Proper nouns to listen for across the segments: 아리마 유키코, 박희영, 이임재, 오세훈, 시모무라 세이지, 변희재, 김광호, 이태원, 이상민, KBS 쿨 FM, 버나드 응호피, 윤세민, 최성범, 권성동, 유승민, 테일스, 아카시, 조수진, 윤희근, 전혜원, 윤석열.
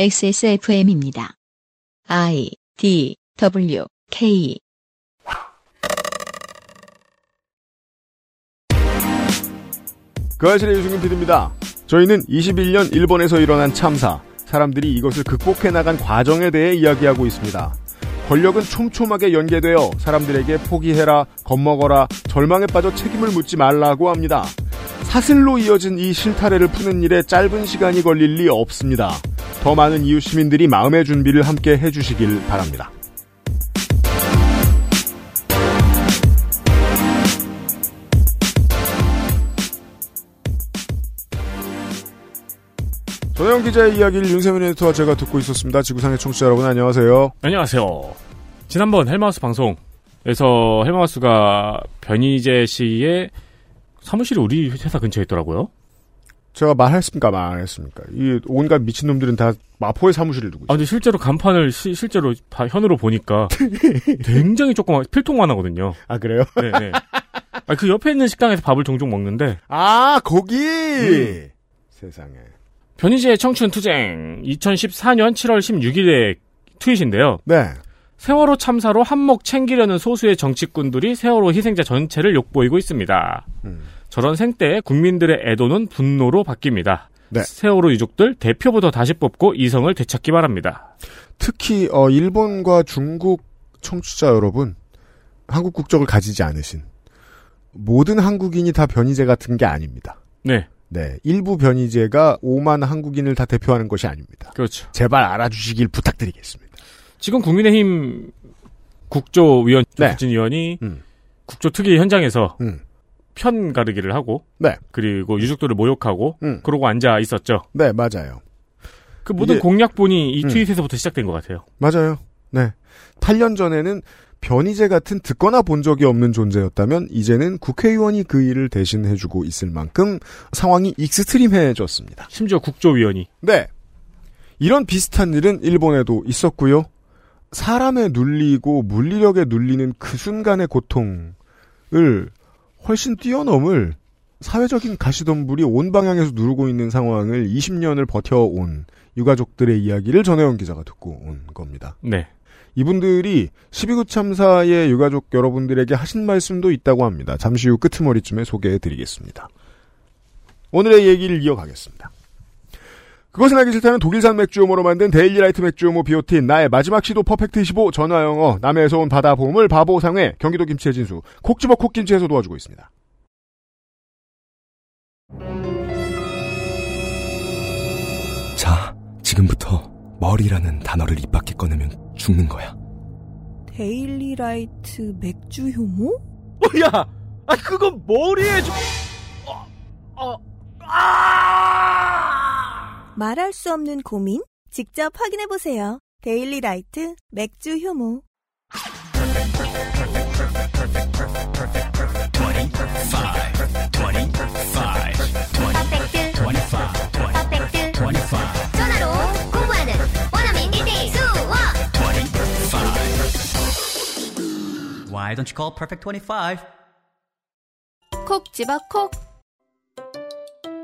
XSFM입니다. I, D, W, K. 그 아실의 유승민 PD입니다. 저희는 21년 일본에서 일어난 참사, 사람들이 이것을 극복해 나간 과정에 대해 이야기하고 있습니다. 권력은 촘촘하게 연계되어 사람들에게 포기해라, 겁먹어라, 절망에 빠져 책임을 묻지 말라고 합니다. 사슬로 이어진 이 실타래를 푸는 일에 짧은 시간이 걸릴 리 없습니다. 더 많은 이웃 시민들이 마음의 준비를 함께 해주시길 바랍니다. 전혜원 기자의 이야기를 윤세민 에디터와 제가 듣고 있었습니다. 지구상의 청취자 여러분 안녕하세요. 안녕하세요. 지난번 헬마우스 방송에서 헬마우스가 변희재 씨의 사무실이 우리 회사 근처에 있더라고요. 제가 말했습니까? 말 안 했습니까? 이 온갖 미친놈들은 다 마포에 사무실을 두고 있어요. 아, 근데 실제로 간판을 실제로 현으로 보니까 굉장히 조그만 필통만 하거든요. 아, 그래요? 네. 아, 그 옆에 있는 식당에서 밥을 종종 먹는데. 아, 거기! 세상에. 변희재의 청춘투쟁 2014년 7월 16일의 트윗인데요. 네. 세월호 참사로 한몫 챙기려는 소수의 정치꾼들이 세월호 희생자 전체를 욕보이고 있습니다. 저런 생때에 국민들의 애도는 분노로 바뀝니다. 네. 세월호 유족들 대표부터 다시 뽑고 이성을 되찾기 바랍니다. 특히 일본과 중국 청취자 여러분, 한국 국적을 가지지 않으신 모든 한국인이 다 변희재 같은 게 아닙니다. 네. 네, 일부 변희재가 오만 한국인을 다 대표하는 것이 아닙니다. 그렇죠. 제발 알아주시길 부탁드리겠습니다. 지금 국민의힘 국조위원 조수진 의원이 국조특위 현장에서 편 가르기를 하고, 네, 그리고 유족들을 모욕하고, 그러고 앉아 있었죠. 네, 맞아요. 그 모든 공략본이 이 트윗에서부터 시작된 것 같아요. 맞아요. 네, 8년 전에는 변희재 같은 듣거나 본 적이 없는 존재였다면 이제는 국회의원이 그 일을 대신해주고 있을 만큼 상황이 익스트림해졌습니다. 심지어 국조위원이. 네. 이런 비슷한 일은 일본에도 있었고요. 사람에 눌리고 물리력에 눌리는 그 순간의 고통을 훨씬 뛰어넘을 사회적인 가시덤불이 온 방향에서 누르고 있는 상황을 20년을 버텨온 유가족들의 이야기를 전혜원 기자가 듣고 온 겁니다. 네. 이분들이 12구 참사의 유가족 여러분들에게 하신 말씀도 있다고 합니다. 잠시 후 끄트머리쯤에 소개해드리겠습니다. 오늘의 얘기를 이어가겠습니다. 그것은 알기 싫다는 독일산 맥주오모로 만든 데일리라이트 맥주오모 비오틴, 나의 마지막 시도 퍼펙트25, 전화영어, 남해에서 온 바다 보물, 바보상회, 경기도 김치의 진수, 콕집어 콕김치에서 도와주고 있습니다. 자, 지금부터 머리라는 단어를 입 밖에 꺼내면 죽는 거야. 데일리라이트 맥주 효모? 뭐야? 아, 그건 머리에 좀... 말할 수 없는 고민? 직접 확인해보세요. 데일리라이트 맥주 효모. 전화로 공부하는 원어민 1대1 수업. Why don't you call Perfect 25? 콕 집어 콕.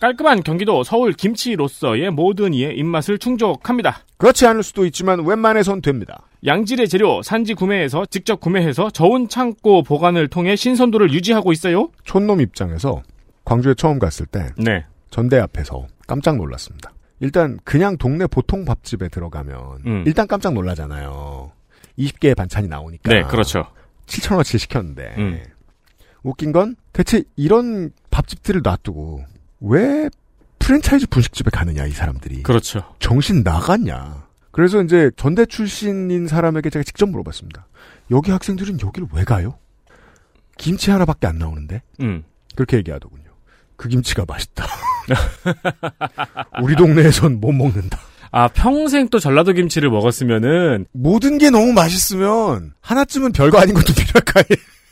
깔끔한 경기도 서울 김치로서의 모든 이의 입맛을 충족합니다. 그렇지 않을 수도 있지만 웬만해선 됩니다. 양질의 재료, 산지 구매해서 직접 구매해서 저온 창고 보관을 통해 신선도를 유지하고 있어요. 촌놈 입장에서 광주에 처음 갔을 때, 네, 전대 앞에서 깜짝 놀랐습니다. 일단 그냥 동네 보통 밥집에 들어가면 일단 깜짝 놀라잖아요. 20개의 반찬이 나오니까. 네, 그렇죠. 7,000원어치 시켰는데 웃긴 건 대체 이런 밥집들을 놔두고 왜 프랜차이즈 분식집에 가느냐, 이 사람들이. 그렇죠. 정신 나갔냐. 그래서 이제 전대 출신인 사람에게 제가 직접 물어봤습니다. 여기 학생들은 여기를 왜 가요? 김치 하나밖에 안 나오는데? 그렇게 얘기하더군요. 그 김치가 맛있다. 우리 동네에선 못 먹는다. 아, 평생 또 전라도 김치를 먹었으면은. 모든 게 너무 맛있으면 하나쯤은 별거 아닌 것도 필요할까요?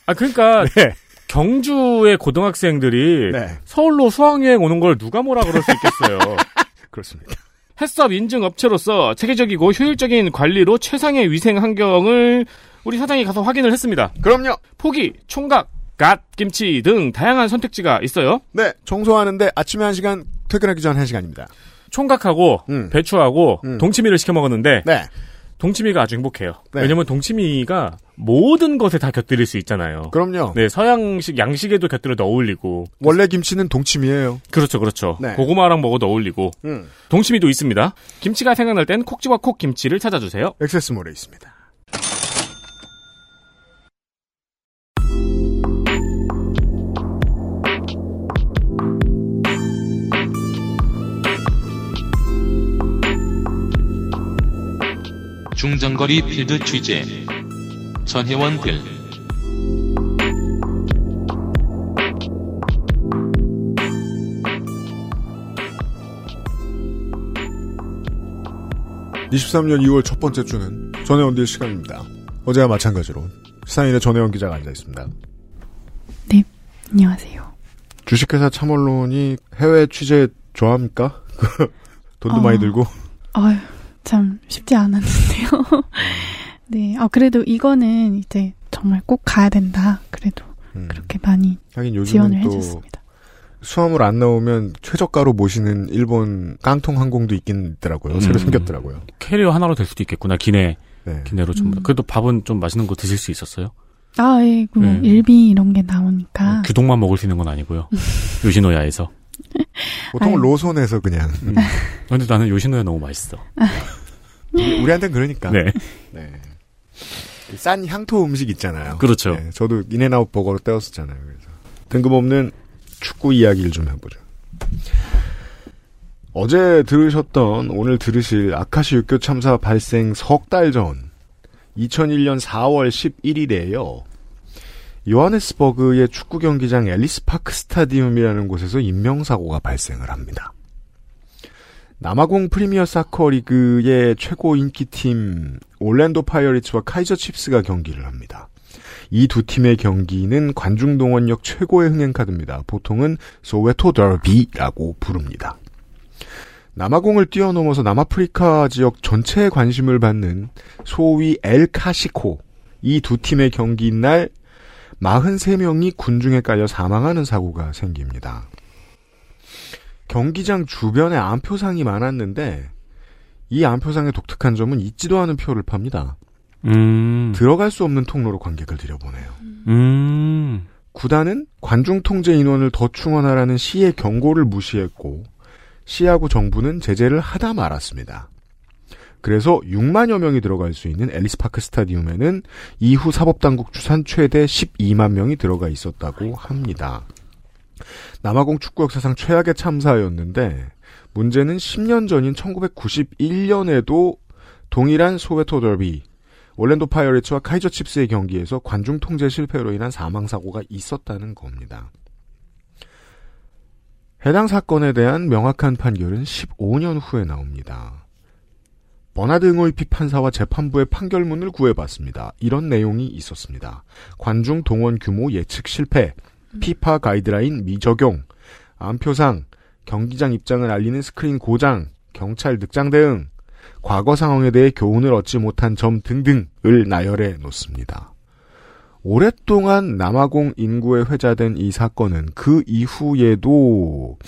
아, 그러니까. 네. 경주의 고등학생들이 네. 서울로 수학여행 오는 걸 누가 뭐라 그럴 수 있겠어요. 그렇습니다. 햇섭 인증 업체로서 체계적이고 효율적인 관리로 최상의 위생 환경을 우리 사장이 가서 확인을 했습니다. 그럼요. 포기, 총각, 갓, 김치 등 다양한 선택지가 있어요. 네. 청소하는데 아침에 1시간, 퇴근하기 전 1시간입니다. 총각하고 배추하고 동치미를 시켜 먹었는데 네. 동치미가 아주 행복해요. 네. 왜냐면 동치미가 모든 것에 다 곁들일 수 있잖아요. 그럼요. 네, 서양식 양식에도 곁들여도 어울리고. 원래 김치는 동치미예요. 그렇죠, 그렇죠. 네. 고구마랑 먹어도 어울리고. 동치미도 있습니다. 김치가 생각날 땐 콕지와 콕 김치를 찾아주세요. 액세스몰에 있습니다. 중장거리 필드 취재 전혜원 글. (23년 2월) 첫 번째 주는 전혜원 딜 시간입니다. 어제와 마찬가지로 시사인의 전혜원 기자가 앉아 있습니다. 네, 안녕하세요. 주식회사 참언론이 해외 취재 좋아합니까? 돈도 많이 들고. 아유. 참 쉽지 않았는데요. 네, 그래도 이거는 이제 정말 꼭 가야 된다. 그래도 그렇게 많이 지원을 해줬습니다. 수화물 안 나오면 최저가로 모시는 일본 깡통 항공도 있긴 있더라고요. 새로 생겼더라고요. 캐리어 하나로 될 수도 있겠구나. 기내, 네. 기내로 전부. 그래도 밥은 좀 맛있는 거 드실 수 있었어요? 아, 예, 뭐 네. 일비 이런 게 나오니까. 규동만 먹을 수 있는 건 아니고요. 요시노야에서. 보통은 로손에서 그냥. 근데 나는 요시노야 너무 맛있어. 우리한테는 그러니까. 네. 네. 그 싼 향토 음식 있잖아요. 그렇죠. 네, 저도 인앤아웃 버거로 때웠었잖아요. 그래서 뜬금없는 축구 이야기를 좀 해보죠. 어제 들으셨던 오늘 들으실 아카시 육교 참사 발생 석 달 전 2001년 4월 11일에요. 요하네스버그의 축구 경기장 앨리스 파크 스타디움이라는 곳에서 인명사고가 발생을 합니다. 남아공 프리미어 사커 리그의 최고 인기팀 올랜도 파이어리츠와 카이저 칩스가 경기를 합니다. 이 두 팀의 경기는 관중동원역 최고의 흥행카드입니다. 보통은 소웨토 더비라고 부릅니다. 남아공을 뛰어넘어서 남아프리카 지역 전체에 관심을 받는 소위 엘 카시코, 이 두 팀의 경기인 날 43명이 군중에 깔려 사망하는 사고가 생깁니다. 경기장 주변에 안표상이 많았는데 이 안표상의 독특한 점은 있지도 않은 표를 팝니다. 들어갈 수 없는 통로로 관객을 들여보내요. 구단은 관중 통제 인원을 더 충원하라는 시의 경고를 무시했고 시하고 정부는 제재를 하다 말았습니다. 그래서 6만여 명이 들어갈 수 있는 앨리스파크 스타디움에는 이후 사법당국 추산 최대 12만 명이 들어가 있었다고 합니다. 남아공 축구 역사상 최악의 참사였는데 문제는 10년 전인 1991년에도 동일한 소웨토 더비, 올랜도 파이어리츠와 카이저 칩스의 경기에서 관중 통제 실패로 인한 사망사고가 있었다는 겁니다. 해당 사건에 대한 명확한 판결은 15년 후에 나옵니다. 버나드 응호피 판사와 재판부의 판결문을 구해봤습니다. 이런 내용이 있었습니다. 관중 동원 규모 예측 실패, 피파 가이드라인 미적용, 안표상, 경기장 입장을 알리는 스크린 고장, 경찰 늑장 대응, 과거 상황에 대해 교훈을 얻지 못한 점 등등을 나열해 놓습니다. 오랫동안 남아공 인구에 회자된 이 사건은 그 이후에도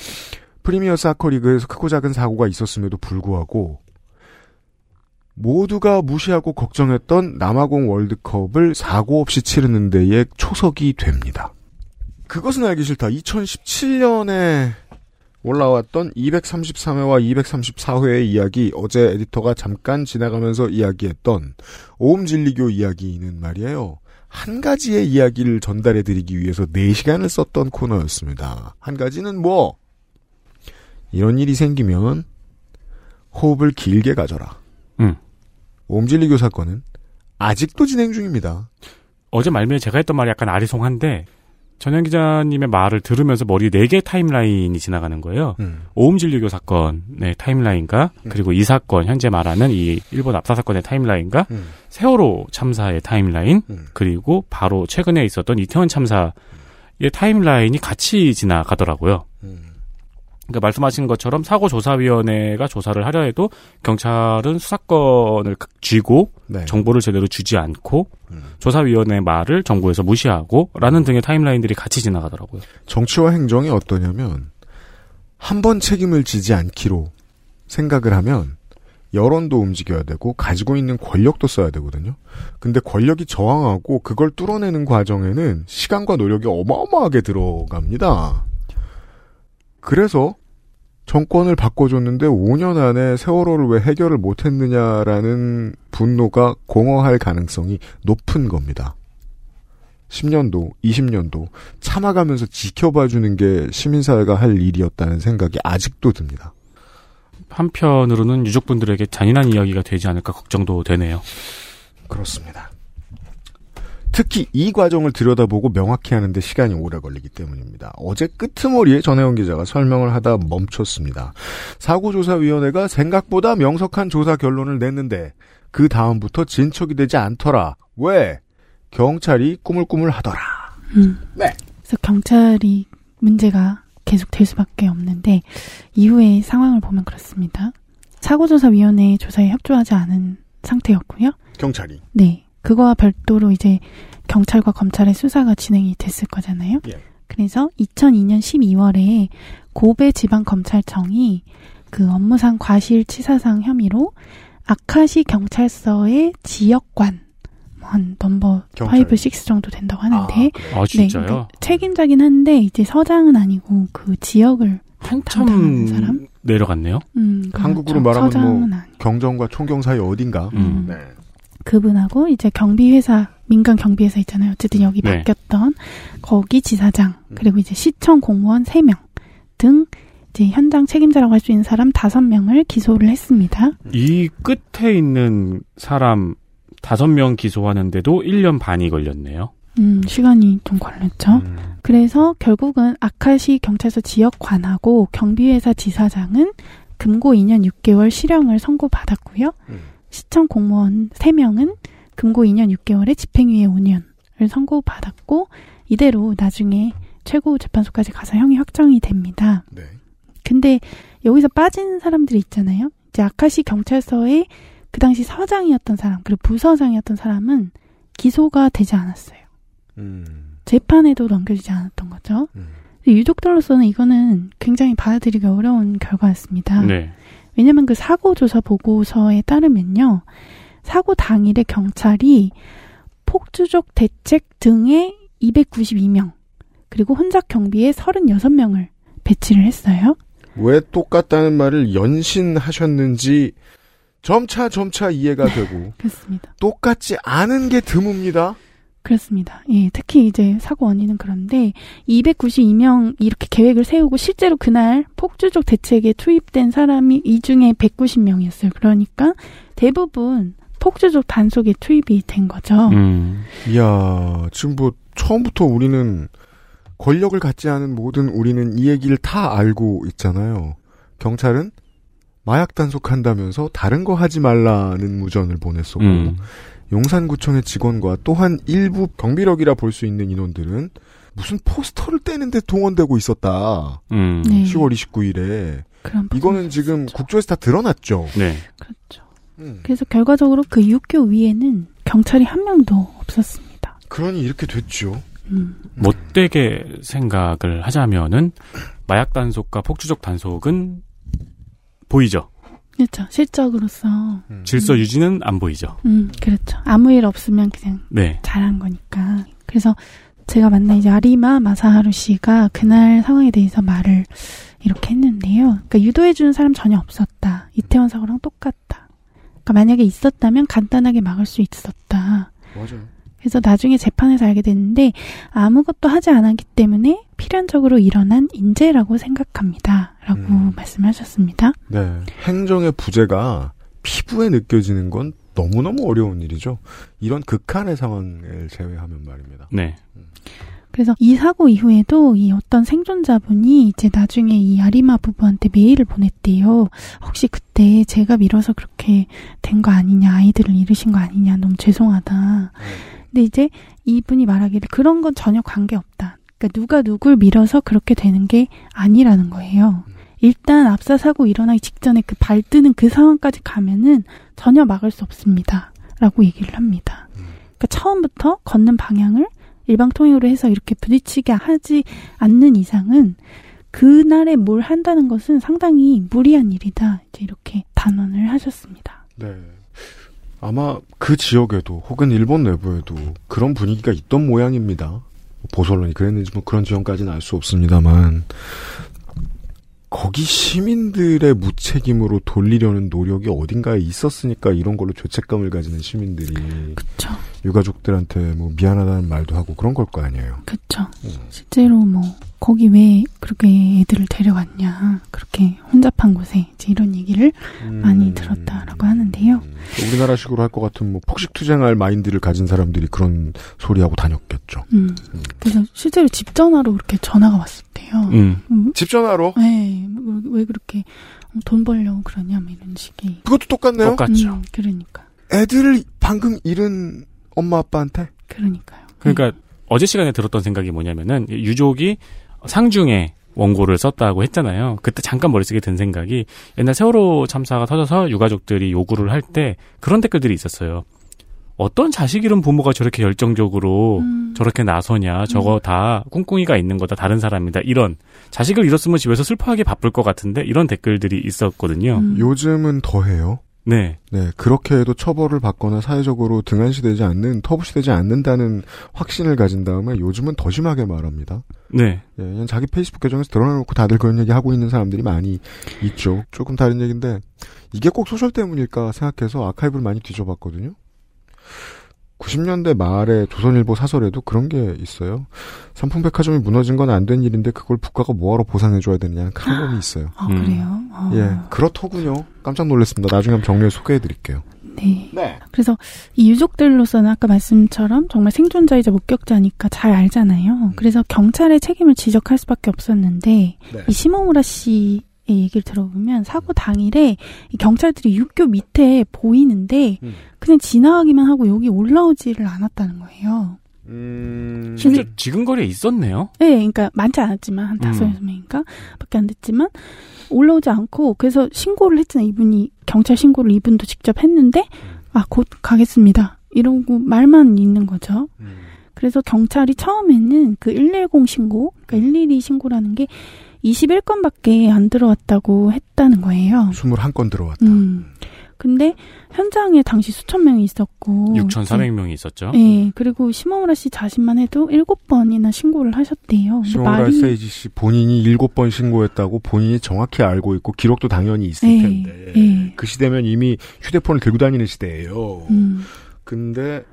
프리미어 사커 리그에서 크고 작은 사고가 있었음에도 불구하고 모두가 무시하고 걱정했던 남아공 월드컵을 사고 없이 치르는 데에 초석이 됩니다. 그것은 알기 싫다. 2017년에 올라왔던 233회와 234회의 이야기, 어제 에디터가 잠깐 지나가면서 이야기했던 오음진리교 이야기는 말이에요. 한 가지의 이야기를 전달해드리기 위해서 4시간을 썼던 코너였습니다. 한 가지는 뭐? 이런 일이 생기면 호흡을 길게 가져라. 오음진리교 사건은 아직도 진행 중입니다. 어제 말미에 제가 했던 말이 약간 아리송한데 전현 기자님의 말을 들으면서 머리 4개의 타임라인이 지나가는 거예요. 오음진리교 사건의 타임라인과 그리고 이 사건 현재 말하는 이 일본 압사 사건의 타임라인과 세월호 참사의 타임라인 그리고 바로 최근에 있었던 이태원 참사의 타임라인이 같이 지나가더라고요. 그러니까 말씀하신 것처럼 사고조사위원회가 조사를 하려 해도 경찰은 수사권을 쥐고 네. 정보를 제대로 주지 않고 조사위원회 말을 정부에서 무시하고 라는 등의 타임라인들이 같이 지나가더라고요. 정치와 행정이 어떠냐면 한 번 책임을 지지 않기로 생각을 하면 여론도 움직여야 되고 가지고 있는 권력도 써야 되거든요. 근데 권력이 저항하고 그걸 뚫어내는 과정에는 시간과 노력이 어마어마하게 들어갑니다. 그래서 정권을 바꿔줬는데 5년 안에 세월호를 왜 해결을 못했느냐라는 분노가 공허할 가능성이 높은 겁니다. 10년도, 20년도 참아가면서 지켜봐주는 게 시민사회가 할 일이었다는 생각이 아직도 듭니다. 한편으로는 유족분들에게 잔인한 이야기가 되지 않을까 걱정도 되네요. 그렇습니다. 특히 이 과정을 들여다보고 명확히 하는데 시간이 오래 걸리기 때문입니다. 어제 끄트머리에 전혜원 기자가 설명을 하다 멈췄습니다. 사고조사위원회가 생각보다 명석한 조사 결론을 냈는데 그 다음부터 진척이 되지 않더라. 왜? 경찰이 꾸물꾸물하더라. 네. 그래서 경찰이 문제가 계속 될 수밖에 없는데 이후의 상황을 보면 그렇습니다. 사고조사위원회 조사에 협조하지 않은 상태였고요. 경찰이. 네. 그거와 별도로 이제 경찰과 검찰의 수사가 진행이 됐을 거잖아요. 예. 그래서 2002년 12월에 고베지방검찰청이 그 업무상 과실치사상 혐의로 아카시 경찰서의 지역관 한 넘버 경찰. 5, 6 정도 된다고 하는데 진짜요? 네, 그러니까 책임자긴 한데 이제 서장은 아니고 그 지역을 담당하는 사람? 내려갔네요. 그렇죠. 한국으로 말하면 뭐 경정과 총경 사이 어딘가. 네. 그분하고 이제 경비회사, 민간 경비회사 있잖아요. 어쨌든 여기 네. 바뀌었던 거기 지사장, 그리고 이제 시청 공무원 3명 등 이제 현장 책임자라고 할 수 있는 사람 5명을 기소를 했습니다. 이 끝에 있는 사람 5명 기소하는데도 1년 반이 걸렸네요. 시간이 좀 걸렸죠. 그래서 결국은 아카시 경찰서 지역관하고 경비회사 지사장은 금고 2년 6개월 실형을 선고받았고요. 시청 공무원 3명은 금고 2년 6개월에 집행유예 5년을 선고받았고 이대로 나중에 최고재판소까지 가서 형이 확정이 됩니다. 네. 근데 여기서 빠진 사람들이 있잖아요. 이제 아카시 경찰서의 그 당시 서장이었던 사람 그리고 부서장이었던 사람은 기소가 되지 않았어요. 재판에도 넘겨지지 않았던 거죠. 유족들로서는 이거는 굉장히 받아들이기 어려운 결과였습니다. 네. 왜냐하면 그 사고조사 보고서에 따르면요. 사고 당일에 경찰이 폭주족 대책 등에 292명 그리고 혼잡 경비에 36명을 배치를 했어요. 왜 똑같다는 말을 연신하셨는지 점차 이해가 되고 그렇습니다. 똑같지 않은 게 드뭅니다. 그렇습니다. 예, 특히 이제 사고 원인은 그런데 292명 이렇게 계획을 세우고 실제로 그날 폭주족 대책에 투입된 사람이 이 중에 190명이었어요. 그러니까 대부분 폭주족 단속에 투입이 된 거죠. 이야, 지금 뭐 처음부터 우리는 권력을 갖지 않은 모든 우리는 이 얘기를 다 알고 있잖아요. 경찰은 마약 단속한다면서 다른 거 하지 말라는 무전을 보냈었고 용산구청의 직원과 또한 일부 경비력이라 볼 수 있는 인원들은 무슨 포스터를 떼는데 동원되고 있었다. 네. 10월 29일에. 이거는 지금 있었죠. 국조에서 다 드러났죠. 네. 그렇죠. 그래서 결과적으로 그 6교 위에는 경찰이 한 명도 없었습니다. 그러니 이렇게 됐죠. 못되게 생각을 하자면은 마약 단속과 폭주적 단속은 보이죠? 그렇죠. 실적으로서. 질서 유지는 안 보이죠? 그렇죠. 아무 일 없으면 그냥 네. 잘한 거니까. 그래서 제가 만난 이제 아리마 마사하루 씨가 그날 상황에 대해서 말을 이렇게 했는데요. 그러니까 유도해주는 사람 전혀 없었다. 이태원 사고랑 똑같다. 그러니까 만약에 있었다면 간단하게 막을 수 있었다. 맞아요. 그래서 나중에 재판에서 알게 됐는데 아무것도 하지 않았기 때문에 필연적으로 일어난 인재라고 생각합니다. 라고 말씀하셨습니다. 네. 행정의 부재가 피부에 느껴지는 건 너무너무 어려운 일이죠. 이런 극한의 상황을 제외하면 말입니다. 네. 그래서 이 사고 이후에도 이 어떤 생존자분이 이제 나중에 이 아리마 부부한테 메일을 보냈대요. 혹시 그때 제가 밀어서 그렇게 된 거 아니냐, 아이들을 잃으신 거 아니냐, 너무 죄송하다. 근데 이제 이분이 말하기를 그런 건 전혀 관계없다. 그러니까 그러니까 누가 누굴 밀어서 그렇게 되는 게 아니라는 거예요. 일단 압사 사고 일어나기 직전에 그 발뜨는 그 상황까지 가면은 전혀 막을 수 없습니다. 라고 얘기를 합니다. 그러니까 처음부터 걷는 방향을 일방 통행으로 해서 이렇게 부딪히게 하지 않는 이상은 그날에 뭘 한다는 것은 상당히 무리한 일이다. 이제 이렇게 단언을 하셨습니다. 네. 아마 그 지역에도 혹은 일본 내부에도 그런 분위기가 있던 모양입니다. 보수언론이 그랬는지 뭐 그런 지형까지는 알 수 없습니다만 거기 시민들의 무책임으로 돌리려는 노력이 어딘가에 있었으니까 이런 걸로 죄책감을 가지는 시민들이 그쵸. 유가족들한테 뭐 미안하다는 말도 하고 그런 걸 거 아니에요. 그렇죠. 실제로 뭐 거기 왜 그렇게 애들을 데려왔냐 그렇게 혼잡한 곳에 이제 이런 얘기를 많이 들었다라고 하는데요. 우리나라식으로 할 것 같은 뭐 폭식투쟁할 마인드를 가진 사람들이 그런 소리하고 다녔겠죠. 그래서 실제로 집 전화로 그렇게 전화가 왔을 때요. 집 전화로? 네. 왜 그렇게 돈 벌려고 그러냐 이런 식의. 그것도 똑같네요. 똑같죠. 그러니까. 애들을 방금 잃은 엄마 아빠한테? 그러니까요. 그러니까 네. 어제 시간에 들었던 생각이 뭐냐면은 유족이 상중에 원고를 썼다고 했잖아요. 그때 잠깐 머릿속에 든 생각이 옛날 세월호 참사가 터져서 유가족들이 요구를 할 때 그런 댓글들이 있었어요. 어떤 자식 잃은 부모가 저렇게 열정적으로 저렇게 나서냐. 저거 다 꿍꿍이가 있는 거다. 다른 사람이다. 이런 자식을 잃었으면 집에서 슬퍼하게 바쁠 것 같은데 이런 댓글들이 있었거든요. 요즘은 더해요. 네. 네, 그렇게 해도 처벌을 받거나 사회적으로 등한시되지 않는, 터부시되지 않는다는 확신을 가진 다음에 요즘은 더 심하게 말합니다. 네. 예, 그냥 자기 페이스북 계정에서 드러내놓고 다들 그런 얘기 하고 있는 사람들이 많이 있죠. 조금 다른 얘기인데, 이게 꼭 소셜 때문일까 생각해서 아카이브를 많이 뒤져봤거든요. 90년대 말에 조선일보 사설에도 그런 게 있어요. 삼풍백화점이 무너진 건 안 된 일인데 그걸 국가가 뭐하러 보상해줘야 되느냐 그런 놈이 있어요. 아 그래요? 예, 그렇더군요. 깜짝 놀랐습니다. 나중에 한번 정리해 소개해드릴게요. 네. 네. 그래서 이 유족들로서는 아까 말씀처럼 정말 생존자이자 목격자니까 잘 알잖아요. 그래서 경찰의 책임을 지적할 수밖에 없었는데 네. 이 시모무라 씨 얘기를 들어보면 사고 당일에 경찰들이 육교 밑에 보이는데 그냥 지나가기만 하고 여기 올라오지를 않았다는 거예요. 실제 지금 거리에 있었네요. 네, 그러니까 많지 않았지만 한 5-6명인가 밖에 안 됐지만 올라오지 않고 그래서 신고를 했잖아요. 이분이 경찰 신고를 이분도 직접 했는데 아, 곧 가겠습니다. 이러고 말만 있는 거죠. 그래서 경찰이 처음에는 그 110 신고, 그러니까 112 신고라는 게 21건밖에 안 들어왔다고 했다는 거예요. 21건 들어왔다. 근데 현장에 당시 수천 명이 있었고 6,400명이 있었죠. 네. 그리고 시모무라 씨 자신만 해도 7번이나 신고를 하셨대요. 시모무라 세이지 씨 본인이 7번 신고했다고 본인이 정확히 알고 있고 기록도 당연히 있을 네, 텐데 네. 그 시대면 이미 휴대폰을 들고 다니는 시대예요. 근데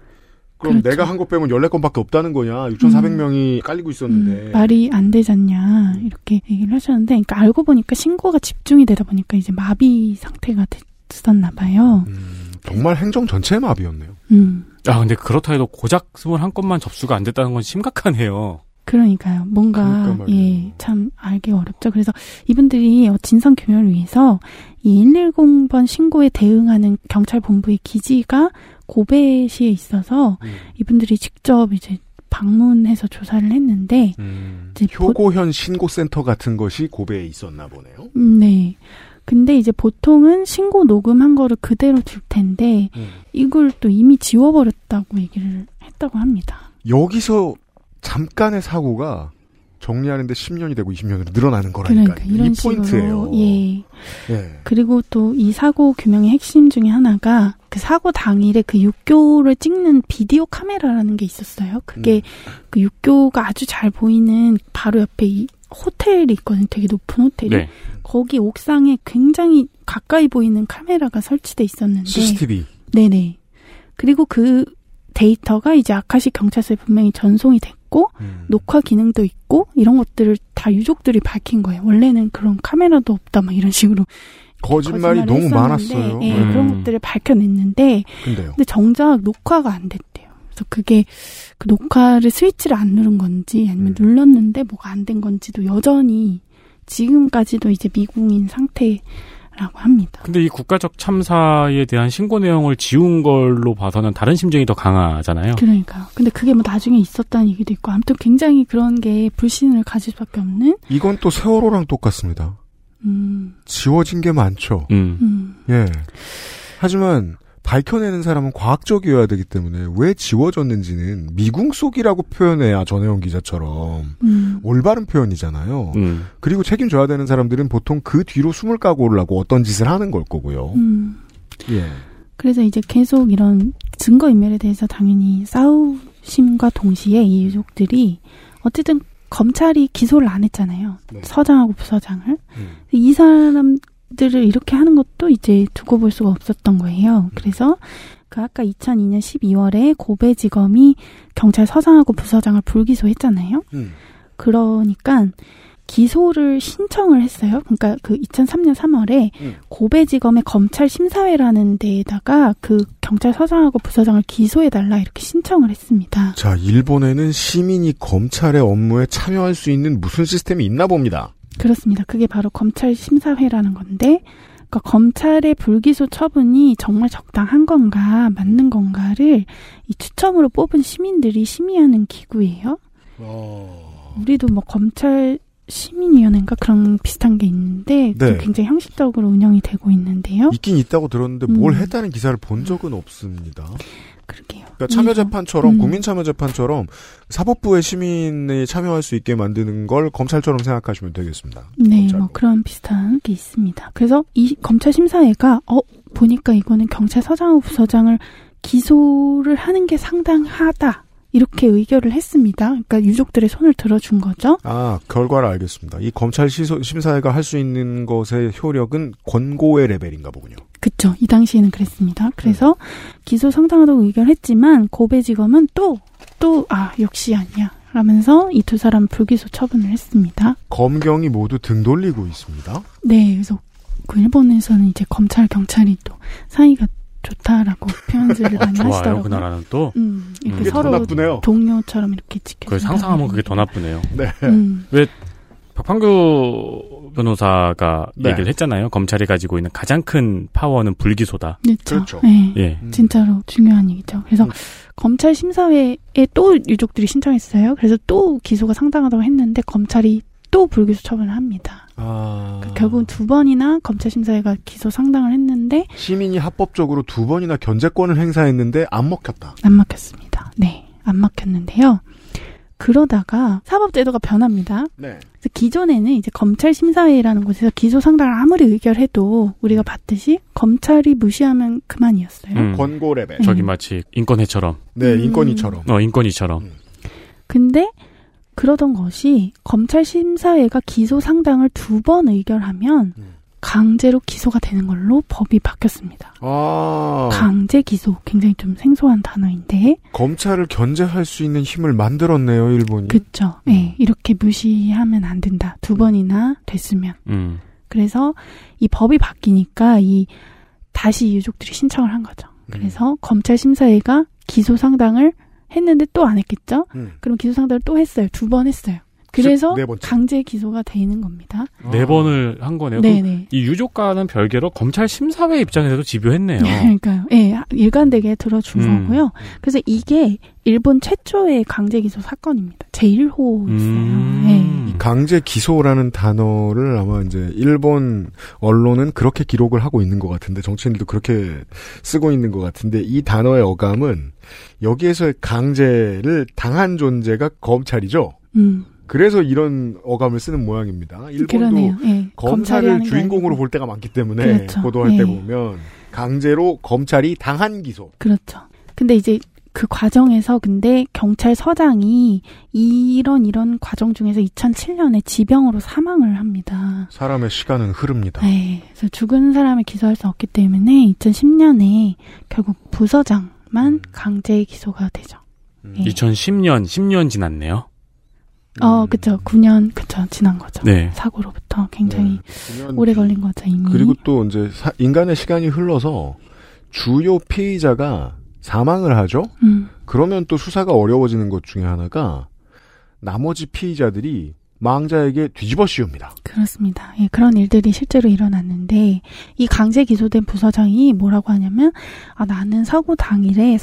그럼 그렇죠. 내가 한 거 빼면 14건밖에 없다는 거냐. 6,400명이 깔리고 있었는데. 말이 안 되잖냐. 이렇게 얘기를 하셨는데 그러니까 알고 보니까 신고가 집중이 되다 보니까 이제 마비 상태가 됐었나 봐요. 정말 행정 전체의 마비였네요. 아, 근데 그렇다 해도 고작 21건만 접수가 안 됐다는 건 심각하네요. 그러니까요. 뭔가 예, 참 알기 어렵죠. 그래서 이분들이 진상 규명을 위해서 이 110번 신고에 대응하는 경찰 본부의 기지가 고베시에 있어서 이분들이 직접 이제 방문해서 조사를 했는데 이제 효고현 신고센터 같은 것이 고베에 있었나 보네요. 네. 근데 이제 보통은 신고 녹음한 거를 그대로 줄 텐데 이걸 또 이미 지워버렸다고 얘기를 했다고 합니다. 여기서 잠깐의 사고가 정리하는데 10년이 되고 20년으로 늘어나는 거라니까요. 그러니까 이런 이 포인트예요. 예. 예. 그리고 또 이 사고 규명의 핵심 중에 하나가 그 사고 당일에 그 육교를 찍는 비디오 카메라라는 게 있었어요. 그게 그 육교가 아주 잘 보이는 바로 옆에 이 호텔이 있거든요. 되게 높은 호텔이. 네. 거기 옥상에 굉장히 가까이 보이는 카메라가 설치돼 있었는데. CCTV. 네네. 그리고 그 데이터가 이제 아카시 경찰서에 분명히 전송이 됐고 녹화 기능도 있고 이런 것들을 다 유족들이 밝힌 거예요. 원래는 그런 카메라도 없다 막 이런 식으로 거짓말이 너무 많았어요. 예, 그런 것들을 밝혀냈는데 근데 정작 녹화가 안 됐대요. 그래서 그게 그 녹화를 스위치를 안 누른 건지 아니면 눌렀는데 뭐가 안 된 건지도 여전히 지금까지도 이제 미궁인 상태 라고 합니다. 근데 이 국가적 참사에 대한 신고 내용을 지운 걸로 봐서는 다른 심증이 더 강하잖아요. 그러니까요. 근데 그게 뭐 나중에 있었다는 얘기도 있고, 아무튼 굉장히 그런 게 불신을 가질 수밖에 없는. 이건 또 세월호랑 똑같습니다. 지워진 게 많죠. 예. 하지만 밝혀내는 사람은 과학적이어야 되기 때문에 왜 지워졌는지는 미궁 속이라고 표현해야 전혜원 기자처럼 올바른 표현이잖아요. 그리고 책임져야 되는 사람들은 보통 그 뒤로 숨을 까고를 하고 어떤 짓을 하는 걸 거고요. 예. 그래서 이제 계속 이런 증거인멸에 대해서 당연히 싸우심과 동시에 이 유족들이 어쨌든 검찰이 기소를 안 했잖아요. 네. 서장하고 부서장을. 이 사람 들을 이렇게 하는 것도 이제 두고 볼 수가 없었던 거예요. 그래서 그 아까 2002년 12월에 고배지검이 경찰 서장하고 부서장을 불기소했잖아요. 그러니까 기소를 신청을 했어요. 그러니까 그 2003년 3월에 고배지검의 검찰 심사회라는 데에다가 그 경찰 서장하고 부서장을 기소해달라 이렇게 신청을 했습니다. 자, 일본에는 시민이 검찰의 업무에 참여할 수 있는 무슨 시스템이 있나 봅니다. 그렇습니다. 그게 바로 검찰 심사회라는 건데, 그러니까 검찰의 불기소 처분이 정말 적당한 건가, 맞는 건가를 이 추첨으로 뽑은 시민들이 심의하는 기구예요. 우리도 뭐 검찰 시민위원회인가 그런 비슷한 게 있는데, 네. 굉장히 형식적으로 운영이 되고 있는데요. 있긴 있다고 들었는데 뭘 했다는 기사를 본 적은 없습니다. 그러게요. 그러니까 참여재판처럼 국민참여재판처럼 사법부의 시민이 참여할 수 있게 만드는 걸 검찰처럼 생각하시면 되겠습니다. 네, 검찰로. 뭐 그런 비슷한 게 있습니다. 그래서 이 검찰 심사회가 보니까 이거는 경찰 서장하고 부서장을 기소를 하는 게 상당하다 이렇게 의결을 했습니다. 그러니까 유족들의 손을 들어준 거죠. 아, 결과를 알겠습니다. 이 검찰 심사회가 할 수 있는 것의 효력은 권고의 레벨인가 보군요. 그렇죠. 이 당시에는 그랬습니다. 그래서 기소 상당하다고 의결했지만 고배지검은 역시 아니야 라면서 이 두 사람 불기소 처분을 했습니다. 검경이 모두 등 돌리고 있습니다. 네. 그래서 그 일본에서는 이제 검찰, 경찰이 또 사이가 좋다라고 표현들을 많이 하시더라고요. 그 나라는 또 이렇게 서로 동료처럼 이렇게 지켜준다. 상상하면 그게 더 나쁘네요. 네. 왜 박판규 변호사가 얘기를 했잖아요. 검찰이 가지고 있는 가장 큰 파워는 불기소다. 그렇죠. 네. 예. 진짜로 중요한 얘기죠. 그래서 검찰 심사회에 또 유족들이 신청했어요. 그래서 또 기소가 상당하다고 했는데 검찰이 또 불기소 처분을 합니다. 그러니까 결국은 두 번이나 검찰 심사회가 기소 상당을 했는데 시민이 합법적으로 두 번이나 견제권을 행사했는데 안 먹혔다. 안 먹혔습니다. 네, 안 먹혔는데요. 그러다가 사법제도가 변합니다. 네. 그래서 기존에는 이제 검찰 심사회라는 곳에서 기소 상당을 아무리 의결해도 우리가 봤듯이 검찰이 무시하면 그만이었어요. 권고 레벨. 저기 마치 인권해처럼. 네, 인권위처럼. 인권위처럼. 근데 그러던 것이 검찰 심사회가 기소 상당을 두 번 의결하면 강제로 기소가 되는 걸로 법이 바뀌었습니다. 아. 강제 기소. 굉장히 좀 생소한 단어인데. 검찰을 견제할 수 있는 힘을 만들었네요, 일본이. 그렇죠. 네, 이렇게 무시하면 안 된다. 두 번이나 됐으면. 그래서 이 법이 바뀌니까 다시 유족들이 신청을 한 거죠. 그래서 검찰 심사회가 기소 상당을 했는데 또 안 했겠죠? 그럼 기소 상당을 또 했어요. 두 번 했어요. 그래서 네 강제 기소가 되는 겁니다. 네 번을 한 거네요. 네네. 이 유족과는 별개로 검찰 심사회 입장에서도 집요했네요. 그러니까요. 네, 일관되게 들어준 거고요. 그래서 이게 일본 최초의 강제 기소 사건입니다. 제1호였어요. 네. 강제 기소라는 단어를 아마 이제 일본 언론은 그렇게 기록을 하고 있는 것 같은데 정치인들도 그렇게 쓰고 있는 것 같은데 이 단어의 어감은 여기에서의 강제를 당한 존재가 검찰이죠. 그래서 이런 어감을 쓰는 모양입니다. 일본도 예. 검사를 주인공으로 볼 때가 많기 때문에 그렇죠. 보도할 예. 때 보면 강제로 검찰이 당한 기소. 그렇죠. 근데 이제 그 과정에서 근데 경찰서장이 이런 과정 중에서 2007년에 지병으로 사망을 합니다. 사람의 시간은 흐릅니다. 네. 그래서 죽은 사람을 기소할 수 없기 때문에 2010년에 결국 부서장만 강제 기소가 되죠. 예. 2010년 10년 지났네요. 그쵸. 9년, 그쵸. 지난 거죠. 네. 사고로부터 굉장히 오래 걸린 거죠, 이미. 그리고 또 이제 인간의 시간이 흘러서 주요 피의자가 사망을 하죠? 그러면 또 수사가 어려워지는 것 중에 하나가 나머지 피의자들이 망자에게 뒤집어 씌웁니다. 그렇습니다. 예, 그런 일들이 실제로 일어났는데 이 강제 기소된 부서장이 뭐라고 하냐면 나는 사고 당일에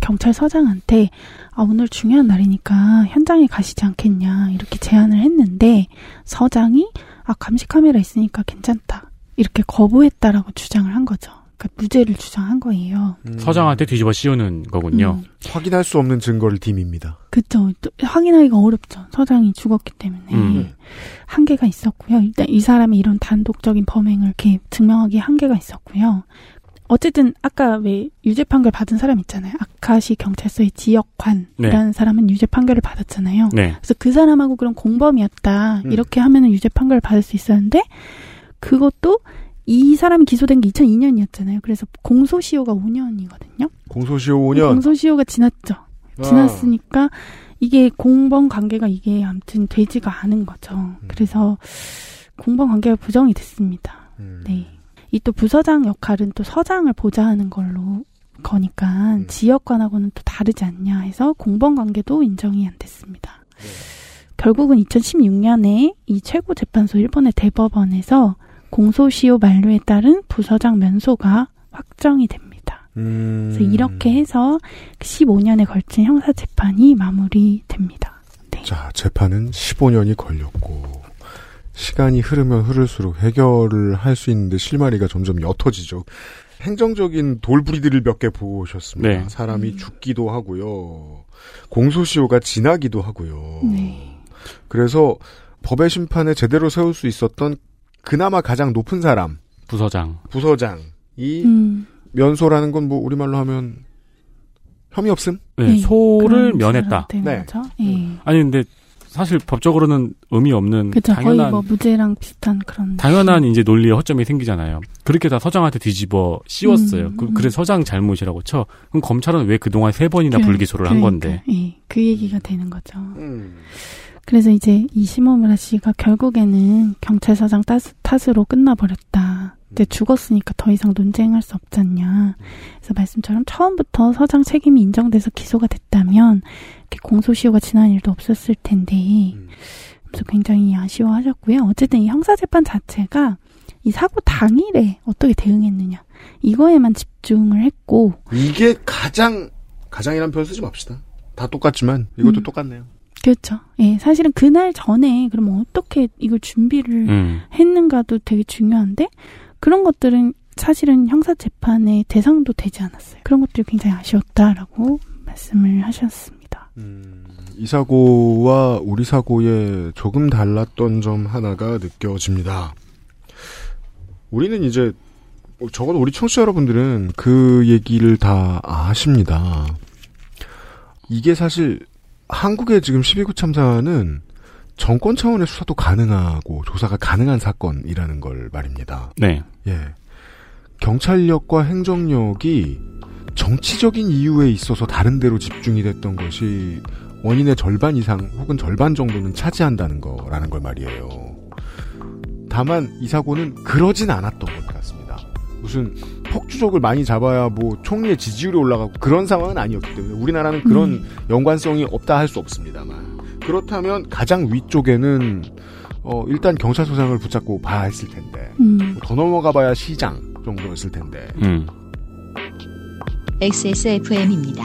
경찰서장한테 오늘 중요한 날이니까 현장에 가시지 않겠냐 이렇게 제안을 했는데 서장이 감시 카메라 있으니까 괜찮다 이렇게 거부했다라고 주장을 한 거죠. 그러니까 무죄를 주장한 거예요. 서장한테 뒤집어 씌우는 거군요. 확인할 수 없는 증거를 딤입니다. 그렇죠. 확인하기가 어렵죠. 서장이 죽었기 때문에. 한계가 있었고요. 일단 이 사람이 이런 단독적인 범행을 이렇게 증명하기에 한계가 있었고요. 어쨌든 아까 왜 유죄 판결 받은 사람 있잖아요. 아카시 경찰서의 지역관이라는 네. 사람은 유죄 판결을 받았잖아요. 네. 그래서 그 사람하고 그런 공범이었다. 이렇게 하면은 유죄 판결을 받을 수 있었는데 그것도 이 사람이 기소된 게 2002년이었잖아요. 그래서 공소시효가 5년이거든요. 공소시효 5년. 공소시효가 지났죠. 지났으니까 이게 공범 관계가 이게 아무튼 되지가 않은 거죠. 그래서 공범 관계가 부정이 됐습니다. 네. 이 또 부서장 역할은 또 서장을 보좌하는 걸로 거니까 지역관하고는 또 다르지 않냐 해서 공범 관계도 인정이 안 됐습니다. 네. 결국은 2016년에 이 최고재판소 일본의 대법원에서 공소시효 만료에 따른 부서장 면소가 확정이 됩니다. 그래서 이렇게 해서 15년에 걸친 형사재판이 마무리됩니다. 네. 자, 재판은 15년이 걸렸고 시간이 흐르면 흐를수록 해결을 할 수 있는데 실마리가 점점 옅어지죠. 행정적인 돌부리들을 몇 개 보셨습니다. 네. 사람이 죽기도 하고요. 공소시효가 지나기도 하고요. 네. 그래서 법의 심판에 제대로 세울 수 있었던 그나마 가장 높은 사람 부서장이 면소라는 건 뭐 우리말로 하면 혐의 없음? 네, 소를 면했다. 네. 아니 근데 사실 법적으로는 의미 없는 그쵸, 당연한 거의 뭐 무죄랑 비슷한 그런 당연한 이제 논리의 허점이 생기잖아요. 그렇게 다 서장한테 뒤집어 씌웠어요. 그래서 서장 잘못이라고 쳐. 그럼 검찰은 왜 그동안 3번이나 불기소를 한 건데? 예, 그 얘기가 되는 거죠. 그래서 이제 이 시모무라 씨가 결국에는 경찰서장 탓으로 끝나버렸다. 이제 죽었으니까 더 이상 논쟁할 수 없잖냐. 그래서 말씀처럼 처음부터 서장 책임이 인정돼서 기소가 됐다면 이렇게 공소시효가 지난 일도 없었을 텐데 그래서 굉장히 아쉬워하셨고요. 어쨌든 이 형사재판 자체가 이 사고 당일에 어떻게 대응했느냐. 이거에만 집중을 했고 이게 가장이란 표현 쓰지 맙시다. 다 똑같지만 이것도 똑같네요. 그렇죠. 예, 사실은 그날 전에 그럼 어떻게 이걸 준비를 했는가도 되게 중요한데 그런 것들은 사실은 형사재판의 대상도 되지 않았어요. 그런 것들이 굉장히 아쉬웠다라고 말씀을 하셨습니다. 이 사고와 우리 사고에 조금 달랐던 점 하나가 느껴집니다. 우리는 이제 적어도 우리 청취자 여러분들은 그 얘기를 다 아십니다. 이게 사실 한국의 지금 12구 참사는 정권 차원의 수사도 가능하고 조사가 가능한 사건이라는 걸 말입니다. 네. 예. 경찰력과 행정력이 정치적인 이유에 있어서 다른 데로 집중이 됐던 것이 원인의 절반 이상 혹은 절반 정도는 차지한다는 거라는 걸 말이에요. 다만 이 사고는 그러진 않았던 것 같습니다. 무슨 폭주족을 많이 잡아야 뭐 총리의 지지율이 올라가고 그런 상황은 아니었기 때문에 우리나라는 그런 연관성이 없다 할 수 없습니다만 그렇다면 가장 위쪽에는 일단 경찰서장을 붙잡고 봐야 했을 텐데 더 넘어가 봐야 시장 정도였을 텐데 XSFM입니다.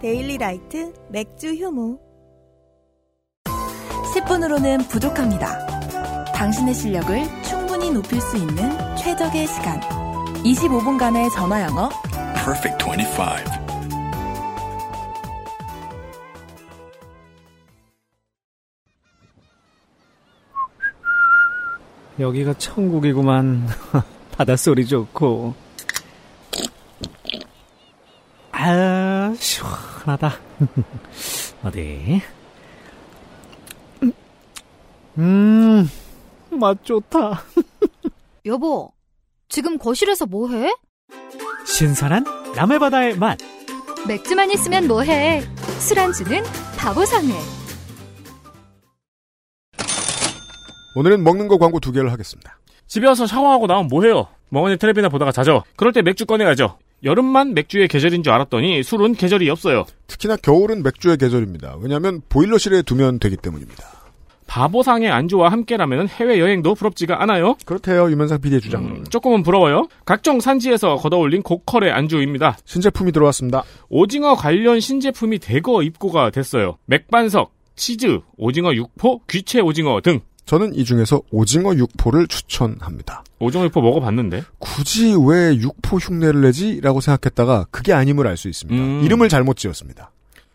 데일리라이트 맥주 효모 10분으로는 부족합니다. 당신의 실력을 충분히 높일 수 있는 최적의 시간 25분간의 전화영어 Perfect 25 여기가 천국이구만 바닷소리 좋고. 아, 시원하다. 어디? 맛 좋다. 여보, 지금 거실에서 뭐해? 신선한 남해바다의 맛. 맥주만 있으면 뭐해. 술안주는 바보상회. 오늘은 먹는 거 광고 2개를 하겠습니다. 집에 와서 샤워하고 나오면 뭐해요? 멍하니 텔레비나 보다가 자죠. 그럴 때 맥주 꺼내야죠. 여름만 맥주의 계절인 줄 알았더니 술은 계절이 없어요. 특히나 겨울은 맥주의 계절입니다. 왜냐하면 보일러실에 두면 되기 때문입니다. 바보상의 안주와 함께라면 해외여행도 부럽지가 않아요. 그렇대요. 유면상 PD의 주장. 조금은 부러워요. 각종 산지에서 걷어올린 고퀄의 안주입니다. 신제품이 들어왔습니다. 오징어 관련 신제품이 대거 입고가 됐어요. 맥반석, 치즈, 오징어 육포, 귀채 오징어 등. 저는 이 중에서 오징어 육포를 추천합니다. 오징어 육포 먹어봤는데 굳이 왜 육포 흉내를 내지? 라고 생각했다가 그게 아님을 알 수 있습니다. 이름을 잘못 지었습니다.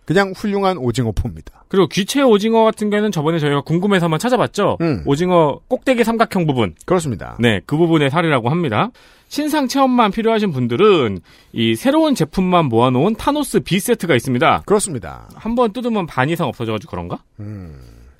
그냥 훌륭한 오징어포입니다. 그리고 귀채 오징어 같은 경우는 저번에 저희가 궁금해서만 찾아봤죠. 오징어 꼭대기 삼각형 부분. 그렇습니다. 네, 그 부분의 살이라고 합니다. 신상 체험만 필요하신 분들은 이 새로운 제품만 모아놓은 타노스 B 세트가 있습니다. 그렇습니다. 한번 뜯으면 반 이상 없어져가지고 그런가?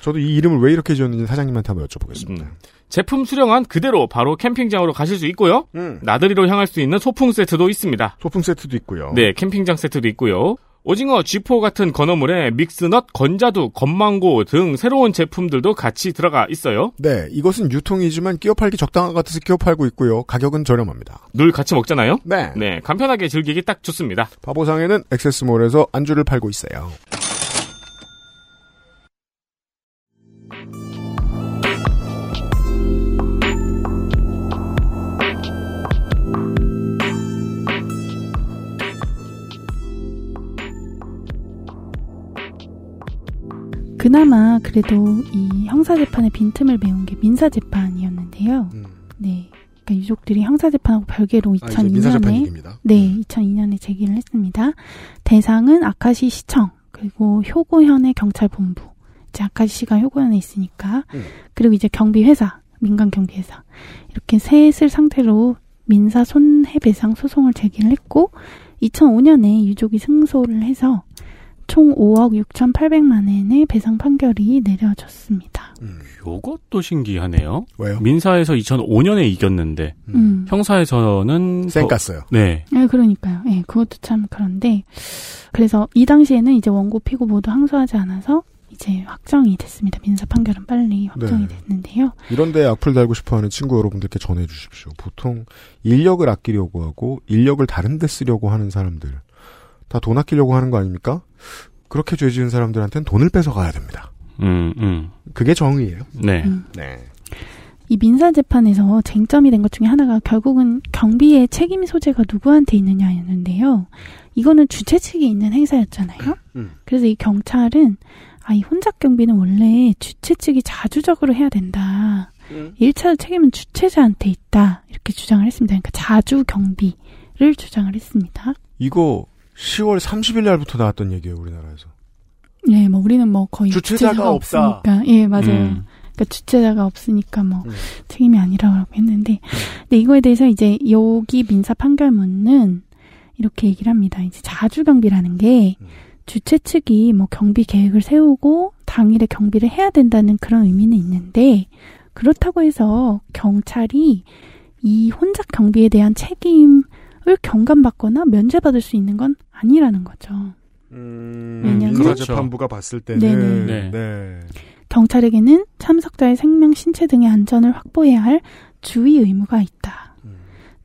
저도 이 이름을 왜 이렇게 지었는지 사장님한테 한번 여쭤보겠습니다. 제품 수령한 그대로 바로 캠핑장으로 가실 수 있고요. 나들이로 향할 수 있는 소풍 세트도 있습니다. 소풍 세트도 있고요. 네, 캠핑장 세트도 있고요. 오징어, 쥐포 같은 건어물에 믹스넛, 건자두, 건망고 등 새로운 제품들도 같이 들어가 있어요. 네, 이것은 유통이지만 끼어 팔기 적당한 것 같아서 끼어 팔고 있고요. 가격은 저렴합니다. 늘 같이 먹잖아요. 네. 네, 간편하게 즐기기 딱 좋습니다. 바보상에는 액세스몰에서 안주를 팔고 있어요. 그나마 그래도 이 형사재판의 빈틈을 메운 게 민사재판이었는데요. 네, 그러니까 유족들이 형사재판하고 별개로 2002년에 제기를 했습니다. 대상은 아카시 시청, 그리고 효고현의 경찰본부. 이제 아카시시가 효고현에 있으니까. 그리고 이제 경비회사, 민간경비회사. 이렇게 셋을 상대로 민사 손해배상 소송을 제기를 했고, 2005년에 유족이 승소를 해서 총 5억 6,800만 원의 배상 판결이 내려졌습니다. 요것도 신기하네요. 왜요? 민사에서 2005년에 이겼는데 형사에서는 쌩깠어요. 네. 네, 그러니까요. 예, 네, 그것도 참 그런데 그래서 이 당시에는 이제 원고 피고 모두 항소하지 않아서 이제 확정이 됐습니다. 민사 판결은 빨리 확정이 네. 됐는데요. 이런데 악플 달고 싶어하는 친구 여러분들께 전해주십시오. 보통 인력을 아끼려고 하고 인력을 다른 데 쓰려고 하는 사람들. 다 돈 아끼려고 하는 거 아닙니까? 그렇게 죄 지은 사람들한테는 돈을 뺏어가야 됩니다. 그게 정의예요. 네. 네. 이 민사재판에서 쟁점이 된 것 중에 하나가 결국은 경비의 책임 소재가 누구한테 있느냐였는데요. 이거는 주최 측에 있는 행사였잖아요. 그래서 이 경찰은 이 혼잡 경비는 원래 주최 측이 자주적으로 해야 된다. 1차 책임은 주최자한테 있다. 이렇게 주장을 했습니다. 그러니까 자주 경비를 주장을 했습니다. 이거 10월 30일 날부터 나왔던 얘기예요, 우리나라에서. 네, 뭐 우리는 뭐 거의 주체자가 없다. 예, 맞아요. 그러니까 주체자가 없으니까 뭐 책임이 아니라고 했는데, 근데 이거에 대해서 이제 여기 민사 판결문은 이렇게 얘기를 합니다. 이제 자주 경비라는 게 주최 측이 뭐 경비 계획을 세우고 당일에 경비를 해야 된다는 그런 의미는 있는데 그렇다고 해서 경찰이 이 혼잡 경비에 대한 책임 을 경감받거나 면제받을 수 있는 건 아니라는 거죠. 왜냐하면 민사재판부가 봤을 때는 네. 경찰에게는 참석자의 생명, 신체 등의 안전을 확보해야 할 주의 의무가 있다.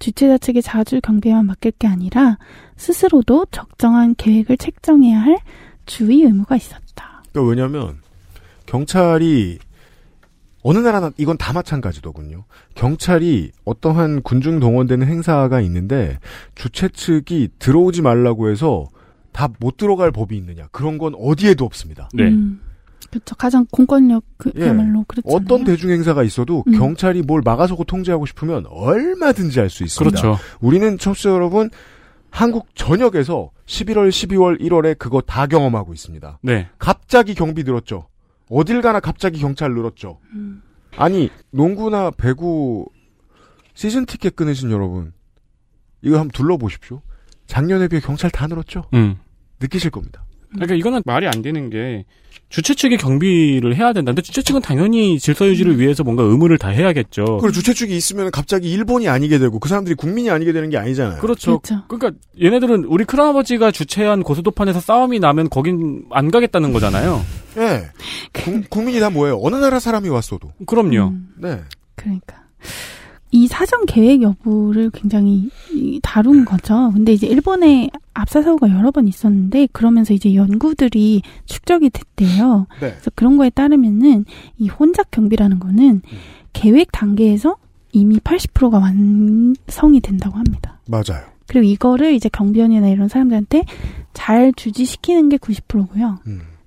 주최자 측의 자주 경비에만 맡길 게 아니라 스스로도 적정한 계획을 책정해야 할 주의 의무가 있었다. 그러니까 왜냐하면 경찰이 어느 나라나 이건 다 마찬가지더군요. 경찰이 어떠한 군중 동원되는 행사가 있는데 주최 측이 들어오지 말라고 해서 다 못 들어갈 법이 있느냐. 그런 건 어디에도 없습니다. 네. 그렇죠. 가장 공권력 그야말로 그렇잖아요. 어떤 대중행사가 있어도 경찰이 뭘 막아서고 통제하고 싶으면 얼마든지 할 수 있습니다. 그렇죠. 우리는 청취자 여러분 한국 전역에서 11월, 12월, 1월에 그거 다 경험하고 있습니다. 네. 갑자기 경비 늘었죠. 어딜 가나 갑자기 경찰 늘었죠. 아니 농구나 배구 시즌 티켓 끊으신 여러분, 이거 한번 둘러보십시오. 작년에 비해 경찰 다 늘었죠? 느끼실 겁니다. 그러니까 이거는 말이 안 되는 게, 주최 측이 경비를 해야 된다는데, 주최 측은 당연히 질서 유지를 위해서 뭔가 의무를 다 해야겠죠. 그리고 주최 측이 있으면 갑자기 일본이 아니게 되고, 그 사람들이 국민이 아니게 되는 게 아니잖아요. 그렇죠. 그렇죠. 그러니까 얘네들은 우리 큰아버지가 주최한 고수도판에서 싸움이 나면 거긴 안 가겠다는 거잖아요. 네. 국민이 다 뭐예요? 어느 나라 사람이 왔어도. 그럼요. 네. 그러니까. 이 사전 계획 여부를 굉장히 다룬 거죠. 근데 이제 일본에 압사 사고가 여러 번 있었는데 그러면서 이제 연구들이 축적이 됐대요. 네. 그래서 그런 거에 따르면은 이 혼잡 경비라는 거는 계획 단계에서 이미 80%가 완성이 된다고 합니다. 맞아요. 그리고 이거를 이제 경비원이나 이런 사람들한테 잘 주지시키는 게 90%고요.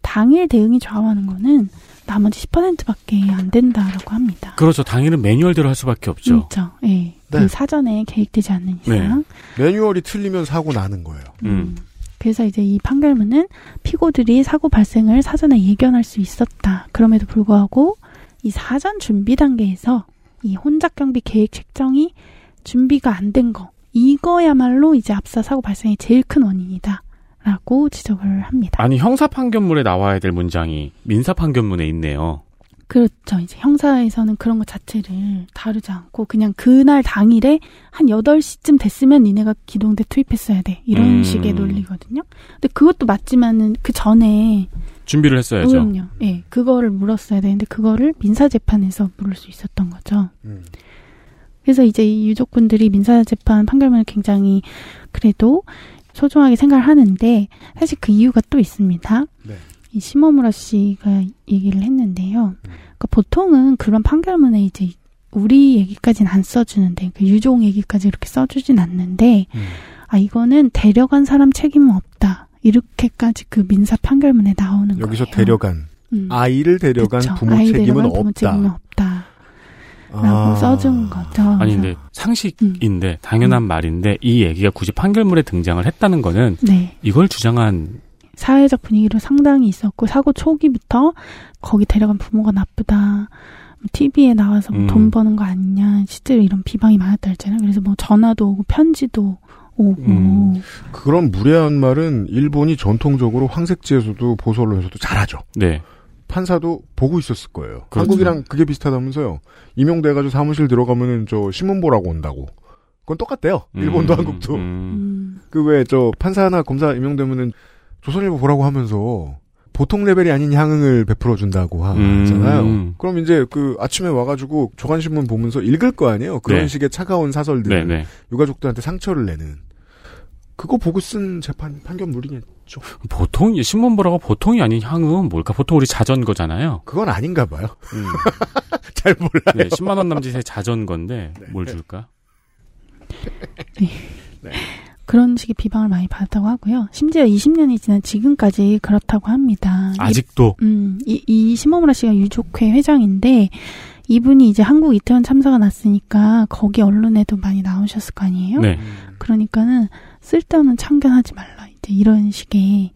당일 대응이 좌우하는 거는 나머지 10%밖에 안 된다라고 합니다. 그렇죠. 당일은 매뉴얼대로 할 수밖에 없죠. 그렇죠. 예. 네. 그 사전에 계획되지 않는 이상. 네. 매뉴얼이 틀리면 사고 나는 거예요. 그래서 이제 이 판결문은 피고들이 사고 발생을 사전에 예견할 수 있었다. 그럼에도 불구하고 이 사전 준비 단계에서 이 혼잡 경비 계획 책정이 준비가 안 된 거. 이거야말로 이제 압사 사고 발생의 제일 큰 원인이다. 라고 지적을 합니다. 아니, 형사 판결문에 나와야 될 문장이 민사 판결문에 있네요. 그렇죠. 이제 형사에서는 그런 것 자체를 다루지 않고 그냥 그날 당일에 한 8시쯤 됐으면 니네가 기동대 투입했어야 돼. 이런 식의 논리거든요. 근데 그것도 맞지만은 그 전에 준비를 했어야죠. 그럼요. 예. 네, 그거를 물었어야 되는데 그거를 민사 재판에서 물을 수 있었던 거죠. 그래서 이제 이 유족분들이 민사 재판 판결문을 굉장히 그래도 소중하게 생각을 하는데 사실 그 이유가 또 있습니다. 네. 이 시모무라 씨가 얘기를 했는데요. 그러니까 보통은 그런 판결문에 이제 우리 얘기까지는 안 써주는데 그 유종 얘기까지 이렇게 써주진 않는데 아 이거는 데려간 사람 책임은 없다. 이렇게까지 그 민사 판결문에 나오는 거예요. 여기서 데려간 아이를 데려간 그쵸. 부모 아이 책임은 데려간 없다. 부모 책임은 없다. 라고 써준 거죠. 아니, 근데 상식인데, 당연한 말인데, 이 얘기가 굳이 판결문에 등장을 했다는 거는, 네. 이걸 주장한 사회적 분위기로 상당히 있었고, 사고 초기부터 거기 데려간 부모가 나쁘다, TV에 나와서 돈 버는 거 아니냐, 실제로 이런 비방이 많았다 했잖아요. 그래서 뭐 전화도 오고, 편지도 오고. 그런 무례한 말은 일본이 전통적으로 황색지에서도 보수 언론에서도 잘하죠. 네. 판사도 보고 있었을 거예요. 그렇죠. 한국이랑 그게 비슷하다면서요. 임용돼가지고 사무실 들어가면은 저 신문 보라고 온다고. 그건 똑같대요. 일본도 한국도. 그 왜 저 판사나 검사 임용되면은 조선일보 보라고 하면서 보통 레벨이 아닌 향응을 베풀어 준다고 하잖아요. 그럼 이제 그 아침에 와가지고 조간신문 보면서 읽을 거 아니에요. 그런 네. 식의 차가운 사설들. 네, 네. 유가족들한테 상처를 내는. 그거 보고 쓴 재판 판결물이겠죠. 보통 신문 보라가 보통이 아닌 향은 뭘까? 보통 우리 자전거잖아요. 그건 아닌가 봐요. 잘 몰라요. 네, 10만 원 남짓의 자전거인데 네. 뭘 줄까? 네. 네. 그런 식의 비방을 많이 받았다고 하고요. 심지어 20년이 지난 지금까지 그렇다고 합니다. 아직도. 이 시모무라 씨가 유족회 회장인데 이분이 이제 한국 이태원 참사가 났으니까 거기 언론에도 많이 나오셨을 거 아니에요. 네. 그러니까는. 쓸데없는 참견하지 말라. 이제 이런 식의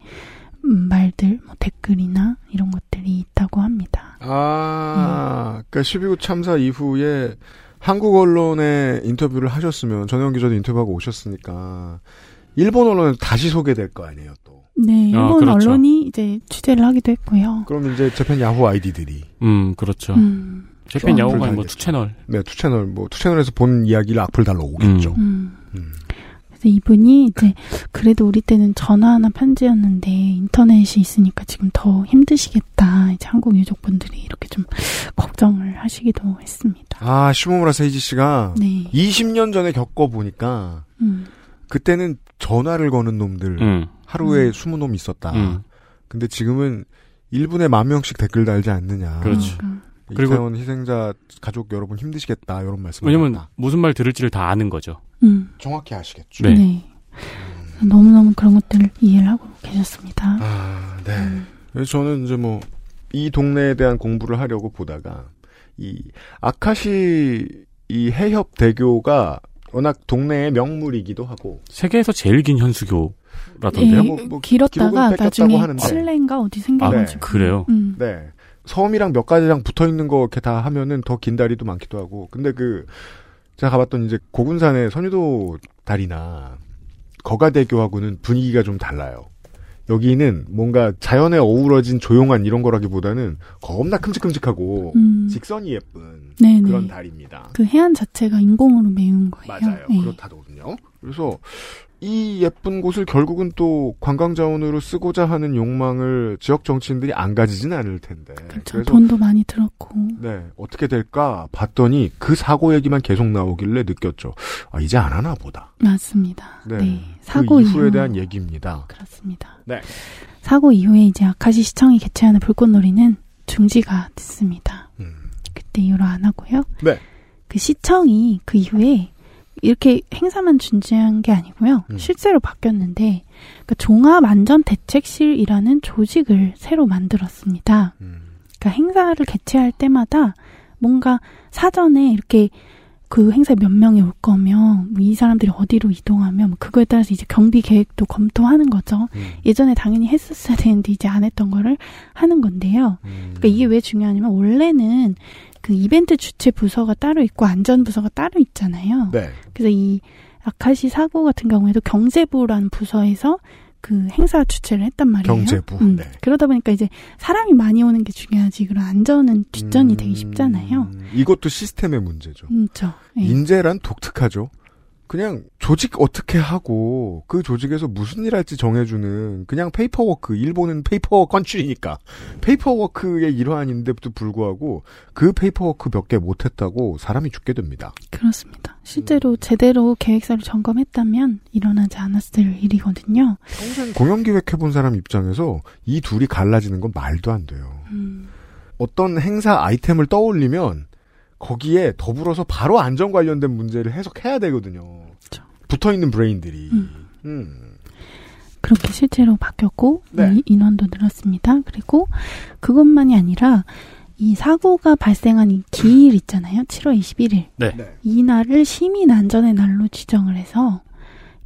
말들, 뭐 댓글이나 이런 것들이 있다고 합니다. 아, 그러니까 12.9 참사 이후에 한국 언론에 인터뷰를 하셨으면 전혜원 기자도 인터뷰하고 오셨으니까 일본 언론에 다시 소개될 거 아니에요, 또. 네, 일본 그렇죠. 언론이 이제 취재를 하기도 했고요. 그럼 이제 재팬 야후 아이디들이. 그렇죠. 재팬 야후가 뭐 2채널. 네, 2채널. 뭐 2채널에서 본 이야기를 악플 달러 오겠죠. 이분이 이제 그래도 우리 때는 전화나 편지였는데 인터넷이 있으니까 지금 더 힘드시겠다. 이제 한국 유족분들이 이렇게 좀 걱정을 하시기도 했습니다. 아 시모무라 세이지 씨가 네. 20년 전에 겪어보니까 그때는 전화를 거는 놈들 하루에 20놈 있었다. 근데 지금은 1분에 10,000명씩 댓글 달지 않느냐. 그렇죠. 이태원 희생자 가족 여러분 힘드시겠다 이런 말씀. 왜냐면 하셨다. 무슨 말 들을지를 다 아는 거죠. 정확히 아시겠죠. 네. 네. 너무너무 그런 것들을 이해를 하고 계셨습니다. 아, 네. 그래서 저는 이제 뭐 이 동네에 대한 공부를 하려고 보다가 이 아카시 이 해협 대교가 워낙 동네의 명물이기도 하고 세계에서 제일 긴 현수교. 라던데요? 네, 뭐 길었다가 나중에 하는데. 칠레인가 어디 생겨가지고. 아, 네. 그래요. 네. 섬이랑 몇 가지랑 붙어 있는 거 이렇게 다 하면은 더 긴 다리도 많기도 하고. 근데 그 제가 가봤던 이제 고군산의 선유도 다리나 거가대교하고는 분위기가 좀 달라요. 여기는 뭔가 자연에 어우러진 조용한 이런 거라기보다는 겁나 큼직큼직하고 직선이 예쁜 네네. 그런 다리입니다. 그 해안 자체가 인공으로 메운 거예요. 맞아요. 네. 그렇다더군요. 그래서 이 예쁜 곳을 결국은 또 관광자원으로 쓰고자 하는 욕망을 지역 정치인들이 안 가지진 않을 텐데. 그렇죠. 그래서 돈도 많이 들었고. 네. 어떻게 될까 봤더니 그 사고 얘기만 계속 나오길래 느꼈죠. 아, 이제 안 하나 보다. 맞습니다. 네. 네. 사고 그 이후에 대한 얘기입니다. 그렇습니다. 네. 사고 이후에 이제 아카시 시청이 개최하는 불꽃놀이는 중지가 됐습니다. 그때 이후로 안 하고요. 네. 그 시청이 그 이후에 이렇게 행사만 중지한 게 아니고요. 실제로 바뀌었는데 그러니까 종합안전대책실이라는 조직을 새로 만들었습니다. 그러니까 행사를 개최할 때마다 뭔가 사전에 이렇게 그 행사에 몇 명이 올 거면 뭐 이 사람들이 어디로 이동하면 뭐 그거에 따라서 이제 경비 계획도 검토하는 거죠. 예전에 당연히 했었어야 되는데 이제 안 했던 거를 하는 건데요. 그러니까 이게 왜 중요하냐면 원래는 그 이벤트 주최 부서가 따로 있고 안전 부서가 따로 있잖아요. 네. 그래서 이 아카시 사고 같은 경우에도 경제부라는 부서에서 그 행사 주최를 했단 말이에요. 경제부. 네. 그러다 보니까 이제 사람이 많이 오는 게 중요하지 그런 안전은 뒷전이 되기 쉽잖아요. 이것도 시스템의 문제죠. 그렇죠. 네. 인재란 독특하죠. 그냥 조직 어떻게 하고 그 조직에서 무슨 일 할지 정해주는 그냥 페이퍼워크, 일본은 페이퍼워크 컨트리니까 페이퍼워크의 일환인데도 불구하고 그 페이퍼워크 몇 개 못했다고 사람이 죽게 됩니다. 그렇습니다. 실제로 제대로 계획서를 점검했다면 일어나지 않았을 일이거든요. 평생 공연 기획해본 사람 입장에서 이 둘이 갈라지는 건 말도 안 돼요. 어떤 행사 아이템을 떠올리면 거기에 더불어서 바로 안전 관련된 문제를 해석해야 되거든요. 그렇죠. 붙어있는 브레인들이. 그렇게 실제로 바뀌었고 네. 인원도 늘었습니다. 그리고 그것만이 아니라 이 사고가 발생한 이 기일 있잖아요. 7월 21일. 네. 이날을 시민 안전의 날로 지정을 해서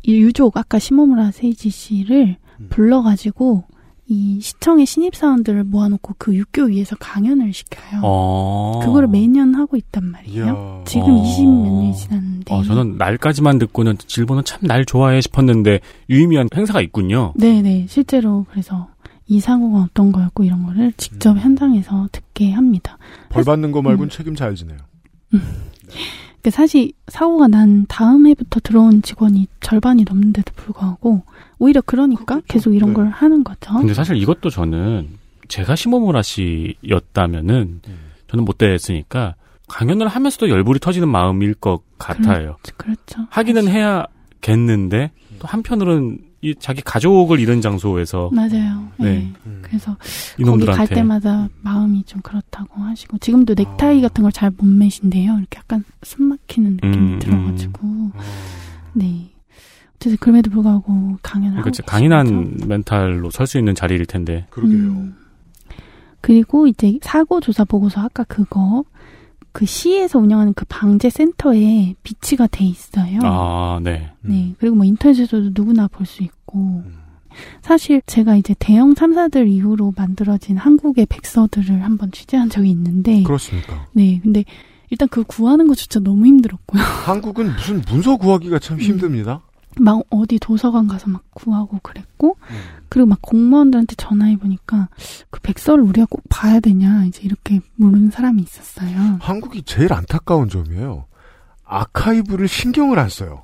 유족 아까 시모무라 세이지 씨를 불러가지고 이 시청의 신입사원들을 모아놓고 그 육교 위에서 강연을 시켜요. 그거를 매년 하고 있단 말이에요. 이야. 지금 20몇 년이 지났는데. 저는 날까지만 듣고는 일본은 참 날 좋아해 싶었는데 유의미한 행사가 있군요. 네네. 실제로 그래서 이 사고가 어떤 거였고 이런 거를 직접 현장에서 듣게 합니다. 벌 받는 거 말고는 책임 잘 지내요. 네. 사실 사고가 난 다음 해부터 들어온 직원이 절반이 넘는데도 불구하고 오히려 그러니까 계속 이런 네. 걸 하는 거죠. 근데 사실 이것도 저는 제가 시모무라 씨였다면은 저는 못 됐으니까 강연을 하면서도 열불이 터지는 마음일 것 같아요. 그렇죠. 하기는 해야겠는데 또 한편으로는 이 자기 가족을 잃은 장소에서 맞아요. 네. 네. 그래서 거기 갈 때마다 마음이 좀 그렇다고 하시고 지금도 넥타이 같은 걸 잘 못 매신데요. 이렇게 약간 숨 막히는 느낌이 들어가지고 네. 그래서 그럼에도 불구하고 강연을 그렇죠. 하고 강인한 멘탈로 설 수 있는 자리일 텐데. 그러게요. 그리고 이제 사고 조사 보고서 아까 그거 그 시에서 운영하는 그 방재 센터에 비치가 돼 있어요. 아, 네. 네. 그리고 뭐 인터넷에서도 누구나 볼 수 있고. 사실 제가 이제 대형 참사들 이후로 만들어진 한국의 백서들을 한번 취재한 적이 있는데. 그렇습니까? 네. 근데 일단 그 구하는 것조차 너무 힘들었고요. 한국은 무슨 문서 구하기가 참 힘듭니다. 막 어디 도서관 가서 막 구하고 그랬고 그리고 막 공무원들한테 전화해보니까 그 백서를 우리가 꼭 봐야 되냐 이제 이렇게 물은 사람이 있었어요. 한국이 제일 안타까운 점이에요. 아카이브를 신경을 안 써요.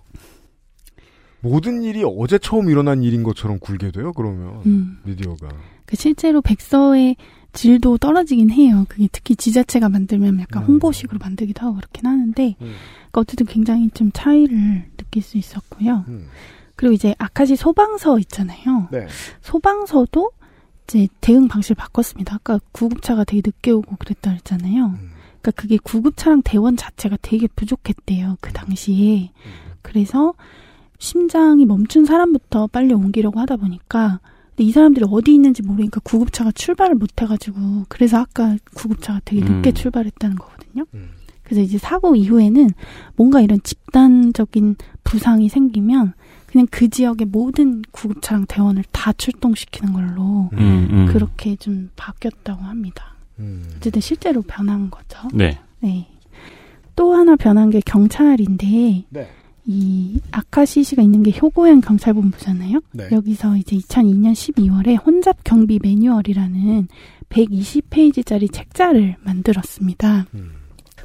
모든 일이 어제 처음 일어난 일인 것처럼 굴게 돼요. 그러면 미디어가 그 실제로 백서의 질도 떨어지긴 해요. 그게 특히 지자체가 만들면 약간 홍보식으로 만들기도 하고 그렇긴 하는데 그러니까 어쨌든 굉장히 좀 차이를 느낄 수 있었고요. 그리고 이제 아카시 소방서 있잖아요. 네. 소방서도 이제 대응 방식을 바꿨습니다. 아까 구급차가 되게 늦게 오고 그랬다 그랬잖아요. 그러니까 그게 구급차랑 대원 자체가 되게 부족했대요. 그 당시에. 그래서 심장이 멈춘 사람부터 빨리 옮기려고 하다 보니까 이 사람들이 어디 있는지 모르니까 구급차가 출발을 못해가지고 그래서 아까 구급차가 되게 늦게 출발했다는 거거든요. 그래서 이제 사고 이후에는 뭔가 이런 집단적인 부상이 생기면 그냥 그 지역의 모든 구급차랑 대원을 다 출동시키는 걸로 그렇게 좀 바뀌었다고 합니다. 어쨌든 실제로 변한 거죠. 네. 네. 또 하나 변한 게 경찰인데 네. 이 아카시 씨가 있는 게 효고현 경찰본부잖아요. 네. 여기서 이제 2002년 12월에 혼잡 경비 매뉴얼이라는 120페이지짜리 책자를 만들었습니다.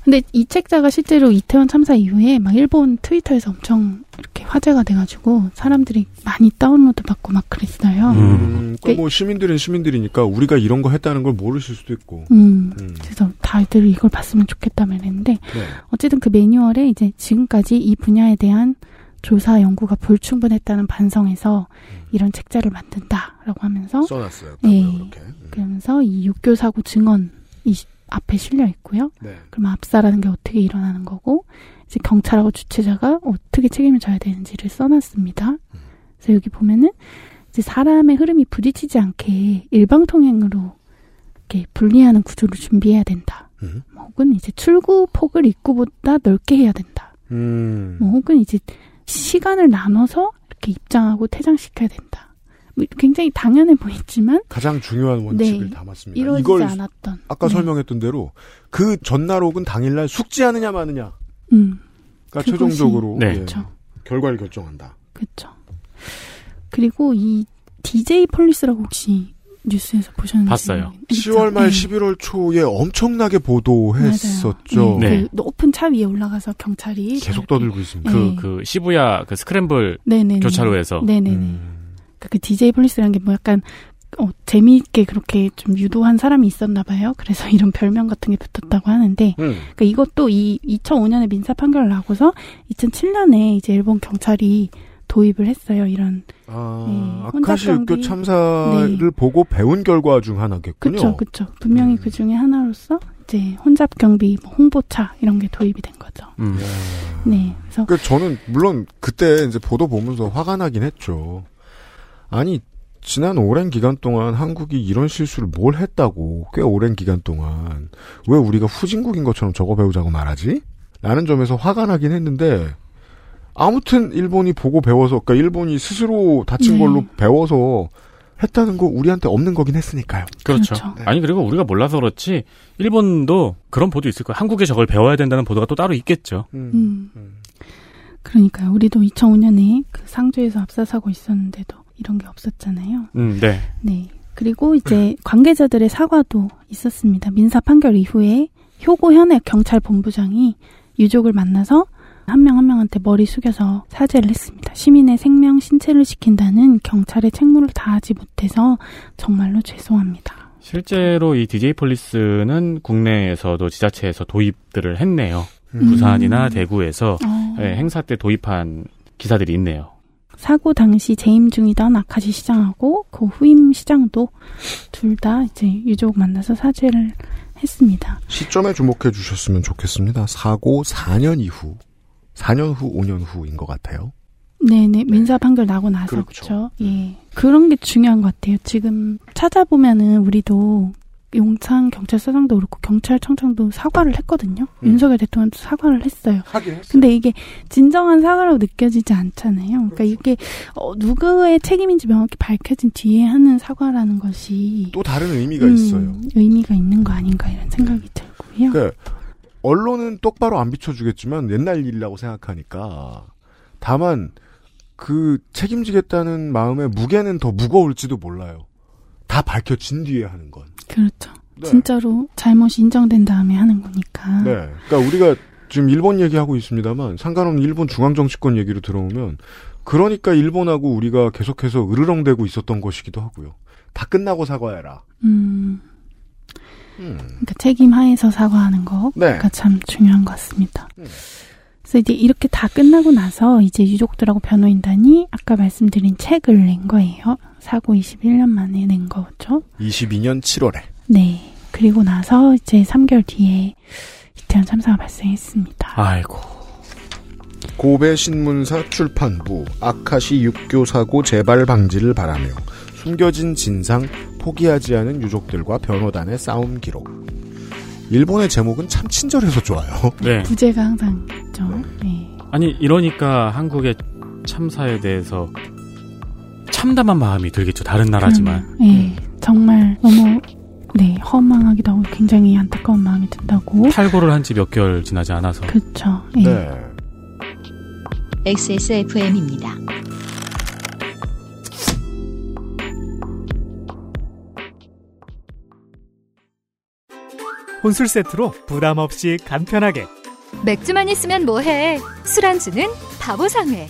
근데 이 책자가 실제로 이태원 참사 이후에 막 일본 트위터에서 엄청 이렇게 화제가 돼가지고 사람들이 많이 다운로드 받고 막 그랬어요. 그러니까 뭐 시민들은 시민들이니까 우리가 이런 거 했다는 걸 모르실 수도 있고. 그래서 다들 이걸 봤으면 좋겠다며 했는데 네. 어쨌든 그 매뉴얼에 이제 지금까지 이 분야에 대한 조사 연구가 불충분했다는 반성에서 이런 책자를 만든다라고 하면서 써놨어요. 네. 그렇게. 그러면서 이 6.25 사고 증언 앞에 실려 있고요. 네. 그럼 압사라는 게 어떻게 일어나는 거고 이제 경찰하고 주체자가 어떻게 책임을 져야 되는지를 써놨습니다. 그래서 여기 보면은 이제 사람의 흐름이 부딪히지 않게 일방통행으로 이렇게 분리하는 구조를 준비해야 된다. 혹은 이제 출구폭을 입구보다 넓게 해야 된다. 뭐 혹은 이제 시간을 나눠서 이렇게 입장하고 퇴장시켜야 된다. 굉장히 당연해 보이지만 가장 중요한 원칙을 네, 담았습니다. 이루어지지 않았던 아까 네. 설명했던 대로 그 전날 혹은 당일날 숙지하느냐 마느냐가 최종적으로 네. 그렇죠. 결과를 결정한다. 그렇죠. 그리고 이 DJ 폴리스라고 혹시 뉴스에서 보셨는지 봤어요. 10월 말 네. 11월 초에 엄청나게 보도했었죠. 네. 그 높은 차 위에 올라가서 경찰이 계속 떠들고 있습니다. 네. 그 시부야 그 스크램블 네네네. 교차로에서 네네네. 그 DJ 폴리스라는 게 뭐 약간 재미있게 그렇게 좀 유도한 사람이 있었나 봐요. 그래서 이런 별명 같은 게 붙었다고 하는데 그러니까 이것도 이 2005년에 민사 판결을 나고서 2007년에 이제 일본 경찰이 도입을 했어요. 이런 아카시 육교 참사를 네. 보고 배운 결과 중 하나겠군요. 그렇죠, 그렇죠. 분명히 그 중에 하나로서 이제 혼잡 경비, 뭐 홍보차 이런 게 도입이 된 거죠. 네, 그래서 그러니까 저는 물론 그때 이제 보도 보면서 화가 나긴 했죠. 아니 지난 오랜 기간 동안 한국이 이런 실수를 뭘 했다고 꽤 오랜 기간 동안 왜 우리가 후진국인 것처럼 저거 배우자고 말하지? 라는 점에서 화가 나긴 했는데 아무튼 일본이 보고 배워서 그러니까 일본이 스스로 다친 네. 걸로 배워서 했다는 거 우리한테 없는 거긴 했으니까요. 그렇죠. 네. 아니 그리고 우리가 몰라서 그렇지 일본도 그런 보도 있을 거예요. 한국에 저걸 배워야 된다는 보도가 또 따로 있겠죠. 그러니까요. 우리도 2005년에 그 상주에서 압사사고 있었는데도 이런 게 없었잖아요. 네. 네. 그리고 이제 관계자들의 사과도 있었습니다. 민사 판결 이후에 효고 현역 경찰 본부장이 유족을 만나서 한 명 한 명한테 머리 숙여서 사죄를 했습니다. 시민의 생명, 신체를 지킨다는 경찰의 책무를 다하지 못해서 정말로 죄송합니다. 실제로 이 DJ 폴리스는 국내에서도 지자체에서 도입들을 했네요. 부산이나 대구에서 행사 때 도입한 기사들이 있네요. 사고 당시 재임 중이던 아카시 시장하고 그 후임 시장도 둘 다 이제 유족 만나서 사죄를 했습니다. 시점에 주목해 주셨으면 좋겠습니다. 사고 4년 이후, 4년 후, 5년 후인 것 같아요. 네네. 민사 판결 나고 나서. 그렇죠. 예. 그런 게 중요한 것 같아요. 지금 찾아보면은 우리도 용산 경찰서장도 그렇고 경찰청장도 사과를 했거든요. 윤석열 대통령도 사과를 했어요. 하긴 했어요. 근데 이게 진정한 사과라고 느껴지지 않잖아요. 그러니까 그렇죠. 이게 누구의 책임인지 명확히 밝혀진 뒤에 하는 사과라는 것이 또 다른 의미가 있어요. 의미가 있는 거 아닌가 이런 생각이 들고요. 그러니까 언론은 똑바로 안 비춰주겠지만 옛날 일이라고 생각하니까 다만 그 책임지겠다는 마음의 무게는 더 무거울지도 몰라요. 다 밝혀진 뒤에 하는 건. 그렇죠. 네. 진짜로 잘못이 인정된 다음에 하는 거니까. 네. 그러니까 우리가 지금 일본 얘기하고 있습니다만 상관없는 일본 중앙정치권 얘기로 들어오면 그러니까 일본하고 우리가 계속해서 으르렁대고 있었던 것이기도 하고요. 다 끝나고 사과해라. 그러니까 책임 하에서 사과하는 거가 네. 참 중요한 것 같습니다. 그래서 이제 이렇게 다 끝나고 나서 이제 유족들하고 변호인단이 아까 말씀드린 책을 낸 거예요. 사고 21년 만에 낸 거죠. 22년 7월에. 네. 그리고 나서 이제 3개월 뒤에 이태원 참사가 발생했습니다. 아이고. 고베 신문사 출판부 아카시 육교 사고 재발 방지를 바라며 숨겨진 진상 포기하지 않은 유족들과 변호단의 싸움 기록. 일본의 제목은 참 친절해서 좋아요. 네. 부재가 항상 있죠. 네. 아니 이러니까 한국의 참사에 대해서 참담한 마음이 들겠죠. 다른 나라지만. 네. 정말 너무 네, 허망하기도 하고 굉장히 안타까운 마음이 든다고. 탈고를 한 지 몇 개월 지나지 않아서. 그렇죠. 예. 네. XSFM입니다. 혼술 세트로 부담 없이 간편하게. 맥주만 있으면 뭐해? 술안주는 바보상회.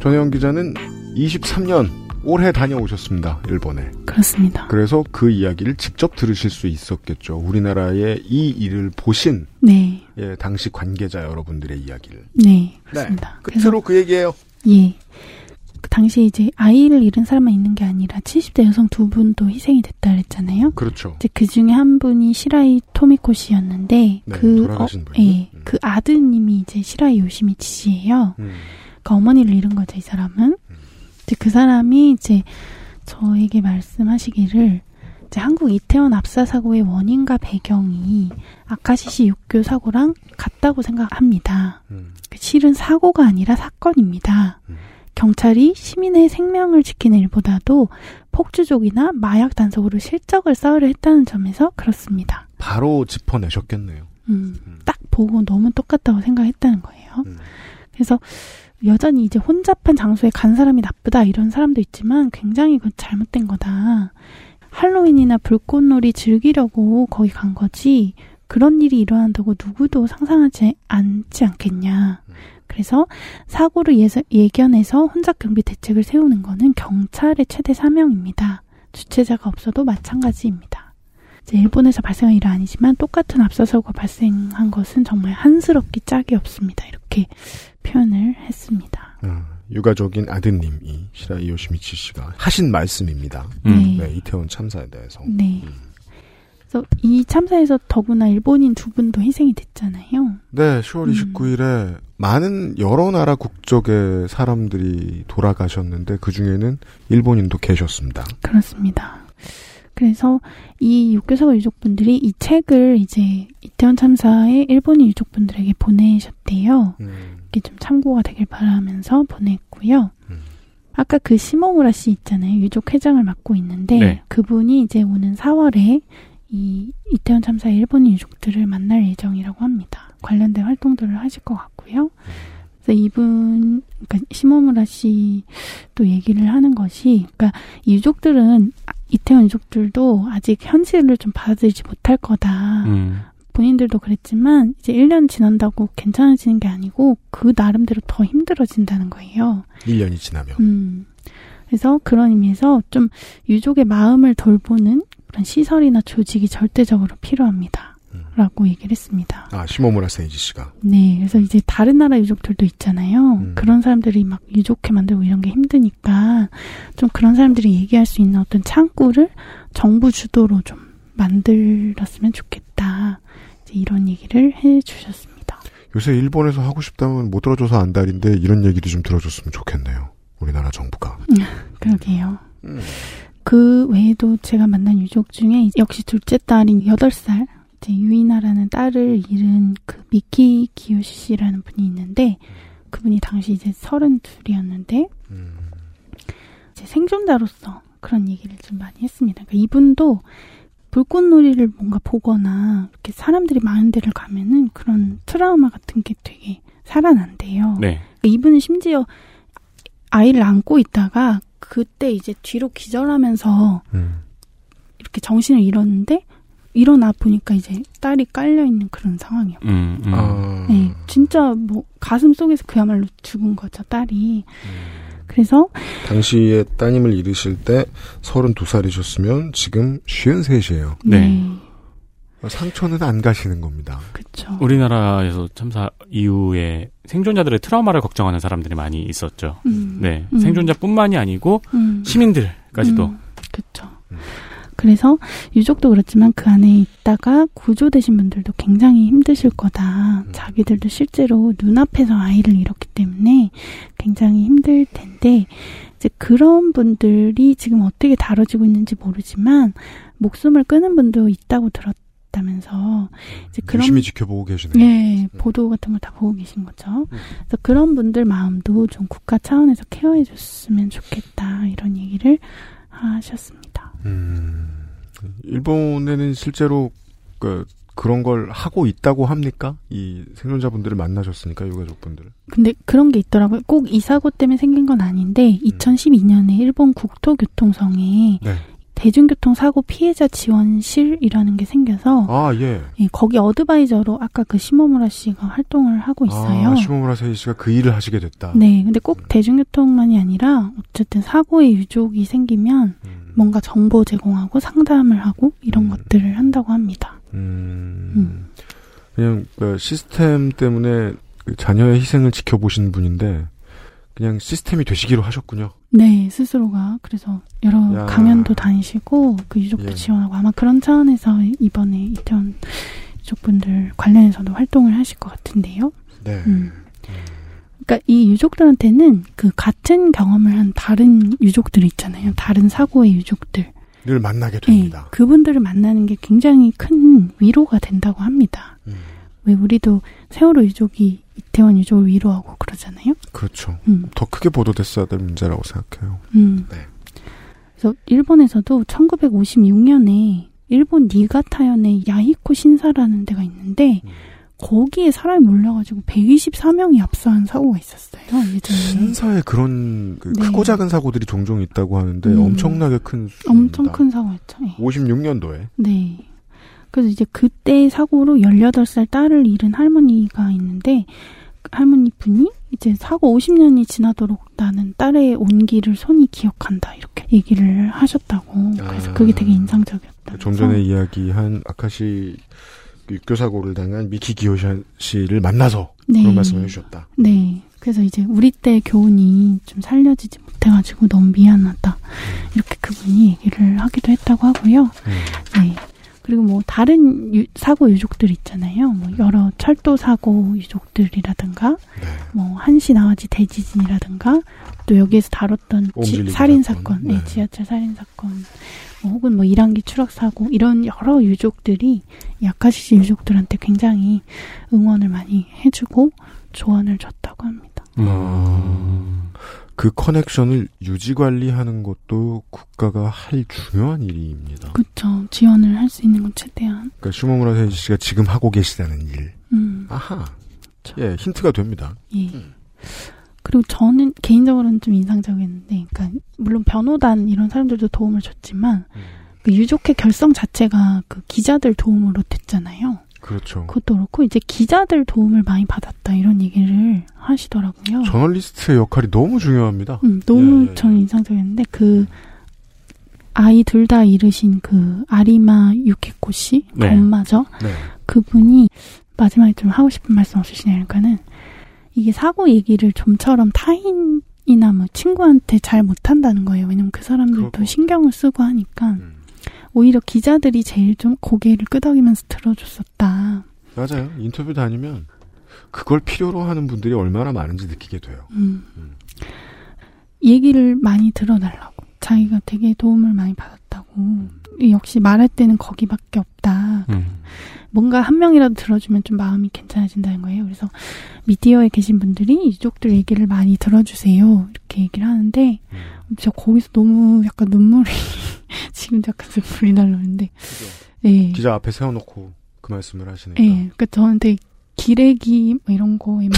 전혜원 기자는 23년 올해 다녀오셨습니다. 일본에. 그렇습니다. 그래서 그 이야기를 직접 들으실 수 있었겠죠. 우리나라의 이 일을 보신 네. 예, 당시 관계자 여러분들의 이야기를. 네. 그렇습니다. 네, 끝으로 그 얘기예요. 예. 그 당시 이제 아이를 잃은 사람만 있는 게 아니라 70대 여성 두 분도 희생이 됐다 그랬잖아요. 그렇죠. 이제 그 중에 한 분이 시라이 토미코 씨였는데 네, 돌아가신 분이. 예, 그 아드님이 이제 시라이 요시미치 씨예요. 그러니까 어머니를 잃은 거죠, 이 사람은. 이제 그 사람이 이제 저에게 말씀하시기를 이제 한국 이태원 압사 사고의 원인과 배경이 아카시시 6교 사고랑 같다고 생각합니다. 실은 사고가 아니라 사건입니다. 경찰이 시민의 생명을 지키는 일보다도 폭주족이나 마약 단속으로 실적을 쌓으려 했다는 점에서 그렇습니다. 바로 짚어내셨겠네요. 딱 보고 너무 똑같다고 생각했다는 거예요. 그래서 여전히 이제 혼잡한 장소에 간 사람이 나쁘다 이런 사람도 있지만 굉장히 그 잘못된 거다. 할로윈이나 불꽃놀이 즐기려고 거기 간 거지 그런 일이 일어난다고 누구도 상상하지 않지 않겠냐. 그래서 사고를 예견해서 혼잡 경비 대책을 세우는 거는 경찰의 최대 사명입니다. 주체자가 없어도 마찬가지입니다. 이제 일본에서 발생한 일은 아니지만 똑같은 압사 사고가 발생한 것은 정말 한스럽기 짝이 없습니다. 이렇게 표현을 했습니다. 유가족인 아드님이 시라이 요시미치 씨가 하신 말씀입니다. 네, 이태원 참사에 대해서. 네. 그래서 이 참사에서 더구나 일본인 두 분도 희생이 됐잖아요. 네, 10월 29일에 많은 여러 나라 국적의 사람들이 돌아가셨는데 그중에는 일본인도 계셨습니다. 그렇습니다. 그래서 이 육교사고 유족분들이 이 책을 이제 이태원 참사의 일본인 유족분들에게 보내셨대요. 이게 좀 참고가 되길 바라면서 보냈고요. 아까 그 시모무라 씨 있잖아요. 유족 회장을 맡고 있는데 네. 그분이 이제 오는 4월에 이 이태원 참사의 일본인 유족들을 만날 예정이라고 합니다. 관련된 활동들을 하실 것 같고요. 그래서 이분, 그러니까 시모무라 씨 또 얘기를 하는 것이, 그러니까 유족들은 이태원 유족들도 아직 현실을 좀 받아들이지 못할 거다. 본인들도 그랬지만 이제 1년 지난다고 괜찮아지는 게 아니고 그 나름대로 더 힘들어진다는 거예요. 1년이 지나면. 그래서 그런 의미에서 좀 유족의 마음을 돌보는 그런 시설이나 조직이 절대적으로 필요합니다. 라고 얘기를 했습니다. 아, 시모무라 세이지 씨가. 네, 그래서 이제 다른 나라 유족들도 있잖아요. 그런 사람들이 막 유족회 만들고 이런 게 힘드니까 좀 그런 사람들이 얘기할 수 있는 어떤 창구를 정부 주도로 좀 만들었으면 좋겠다. 이제 이런 얘기를 해주셨습니다. 요새 일본에서 하고 싶다면 못 들어줘서 안달인데 이런 얘기도 좀 들어줬으면 좋겠네요. 우리나라 정부가. 그러게요. 그 외에도 제가 만난 유족 중에 역시 둘째 딸인 8살 이제 유이나라는 딸을 잃은 그 미키 기요시 씨라는 분이 있는데 그분이 당시 이제 32이었는데 이제 생존자로서 그런 얘기를 좀 많이 했습니다. 그러니까 이분도 불꽃놀이를 뭔가 보거나 이렇게 사람들이 많은 데를 가면은 그런 트라우마 같은 게 되게 살아난대요. 네. 그러니까 이분은 심지어 아이를 안고 있다가 그때 이제 뒤로 기절하면서 이렇게 정신을 잃었는데 일어나 보니까 이제 딸이 깔려있는 그런 상황이었거든요. 네, 진짜 뭐 가슴 속에서 그야말로 죽은 거죠, 딸이. 그래서 당시에 따님을 잃으실 때 32살이셨으면 지금 53이에요. 네. 상처는 안 가시는 겁니다. 그렇죠. 우리나라에서 참사 이후에 생존자들의 트라우마를 걱정하는 사람들이 많이 있었죠. 네, 생존자뿐만이 아니고 시민들까지도. 그렇죠. 그래서 유족도 그렇지만 그 안에 있다가 구조되신 분들도 굉장히 힘드실 거다. 자기들도 실제로 눈앞에서 아이를 잃었기 때문에 굉장히 힘들 텐데 이제 그런 분들이 지금 어떻게 다뤄지고 있는지 모르지만 목숨을 끊은 분도 있다고 들었다면서 이제 그런 열심히 지켜보고 계시네요. 네, 보도 같은 걸 다 보고 계신 거죠. 그래서 그런 분들 마음도 좀 국가 차원에서 케어해 줬으면 좋겠다 이런 얘기를 하셨습니다. 일본에는 실제로 그런 걸 하고 있다고 합니까? 이 생존자분들을 만나셨으니까 유가족분들을. 근데 그런 게 있더라고요. 꼭 이 사고 때문에 생긴 건 아닌데 2012년에 일본 국토교통성에 네. 대중교통 사고 피해자 지원실이라는 게 생겨서 예, 거기 어드바이저로 아까 그 시모무라 씨가 활동을 하고 있어요. 시모무라 세이지 씨가 그 일을 하시게 됐다. 네. 근데 꼭 대중교통만이 아니라 어쨌든 사고의 유족이 생기면 뭔가 정보 제공하고 상담을 하고 이런 것들을 한다고 합니다. 그냥 그 시스템 때문에 그 자녀의 희생을 지켜보신 분인데 그냥 시스템이 되시기로 하셨군요. 네, 스스로가. 그래서 여러 강연도 다니시고 그 유족도 지원하고 아마 그런 차원에서 이번에 이태원 유족분들 관련해서도 활동을 하실 것 같은데요. 네. 그러니까 이 유족들한테는 그 같은 경험을 한 다른 유족들 있잖아요. 다른 사고의 유족들. 를 만나게 됩니다. 네, 그분들을 만나는 게 굉장히 큰 위로가 된다고 합니다. 왜 우리도 세월호 유족이 이태원 유족을 위로하고 그러잖아요. 그렇죠. 더 크게 보도됐어야 될 문제라고 생각해요. 네. 그래서 일본에서도 1956년에 일본 니가타현의 야히코 신사라는 데가 있는데 거기에 사람이 몰려가지고 124명이 압사한 사고가 있었어요. 예전에. 신사에 그런 크고 작은 사고들이 종종 있다고 하는데 엄청나게 큰 수입니다. 엄청 큰 사고였죠. 네. 56년도에. 네. 그래서 이제 그때 사고로 18살 딸을 잃은 할머니가 있는데 할머니 분이 이제 사고 50년이 지나도록 나는 딸의 온기를 손이 기억한다 이렇게 얘기를 하셨다고. 그래서 그게 되게 인상적이었다. 좀 전에 이야기한 아카시 육교 사고를 당한 미키 기요시를 만나서 그런 말씀을 해주셨다. 네. 그래서 이제 우리 때 교훈이 좀 살려지지 못해가지고 너무 미안하다. 이렇게 그분이 얘기를 하기도 했다고 하고요. 네. 그리고 뭐 다른 사고 유족들 있잖아요. 뭐 여러 철도 사고 유족들이라든가 뭐 한시 나와지 대지진이라든가 또 여기에서 다뤘던 살인 사건, 네. 지하철 살인 사건 뭐 혹은 뭐 1학기 추락 사고 이런 여러 유족들이 아카시 유족들한테 굉장히 응원을 많이 해주고 조언을 줬다고 합니다. 그 커넥션을 유지관리하는 것도 국가가 할 중요한 일입니다. 그렇죠. 지원을 할 수 있는 건 최대한. 그러니까 시모무라 세이지 씨가 지금 하고 계시다는 일. 아하. 그쵸. 예, 힌트가 됩니다. 예. 그리고 저는 개인적으로는 좀 인상적이었는데, 그러니까 물론 변호단 이런 사람들도 도움을 줬지만 그 유족회 결성 자체가 그 기자들 도움으로 됐잖아요. 그렇죠. 그것도 그렇고 이제 기자들 도움을 많이 받았다 이런 얘기를 하시더라고요. 저널리스트의 역할이 너무 중요합니다. 너무 저는 인상적이었는데 그 아이 둘 다 잃으신 그 아리마 유키코 씨 그 엄마죠. 그분이 마지막에 좀 하고 싶은 말씀 없으시네요. 그러니까는 이게 사고 얘기를 좀처럼 타인이나 뭐 친구한테 잘 못한다는 거예요. 왜냐면 그 사람들도 신경을 쓰고 하니까. 오히려 기자들이 제일 좀 고개를 끄덕이면서 들어줬었다. 맞아요. 인터뷰 다니면 그걸 필요로 하는 분들이 얼마나 많은지 느끼게 돼요. 얘기를 많이 들어달라고. 자기가 되게 도움을 많이 받았다고. 역시 말할 때는 거기밖에 없다. 뭔가 한 명이라도 들어주면 좀 마음이 괜찮아진다는 거예요. 그래서 미디어에 계신 분들이 유족들 얘기를 많이 들어주세요. 이렇게 얘기를 하는데 저 거기서 너무 약간 눈물이 지금도 약간 눈물이 날라오는데 네. 기자 앞에 세워놓고 그 말씀을 하시니까 네. 그러니까 저는 되게 기레기 뭐 이런 거에만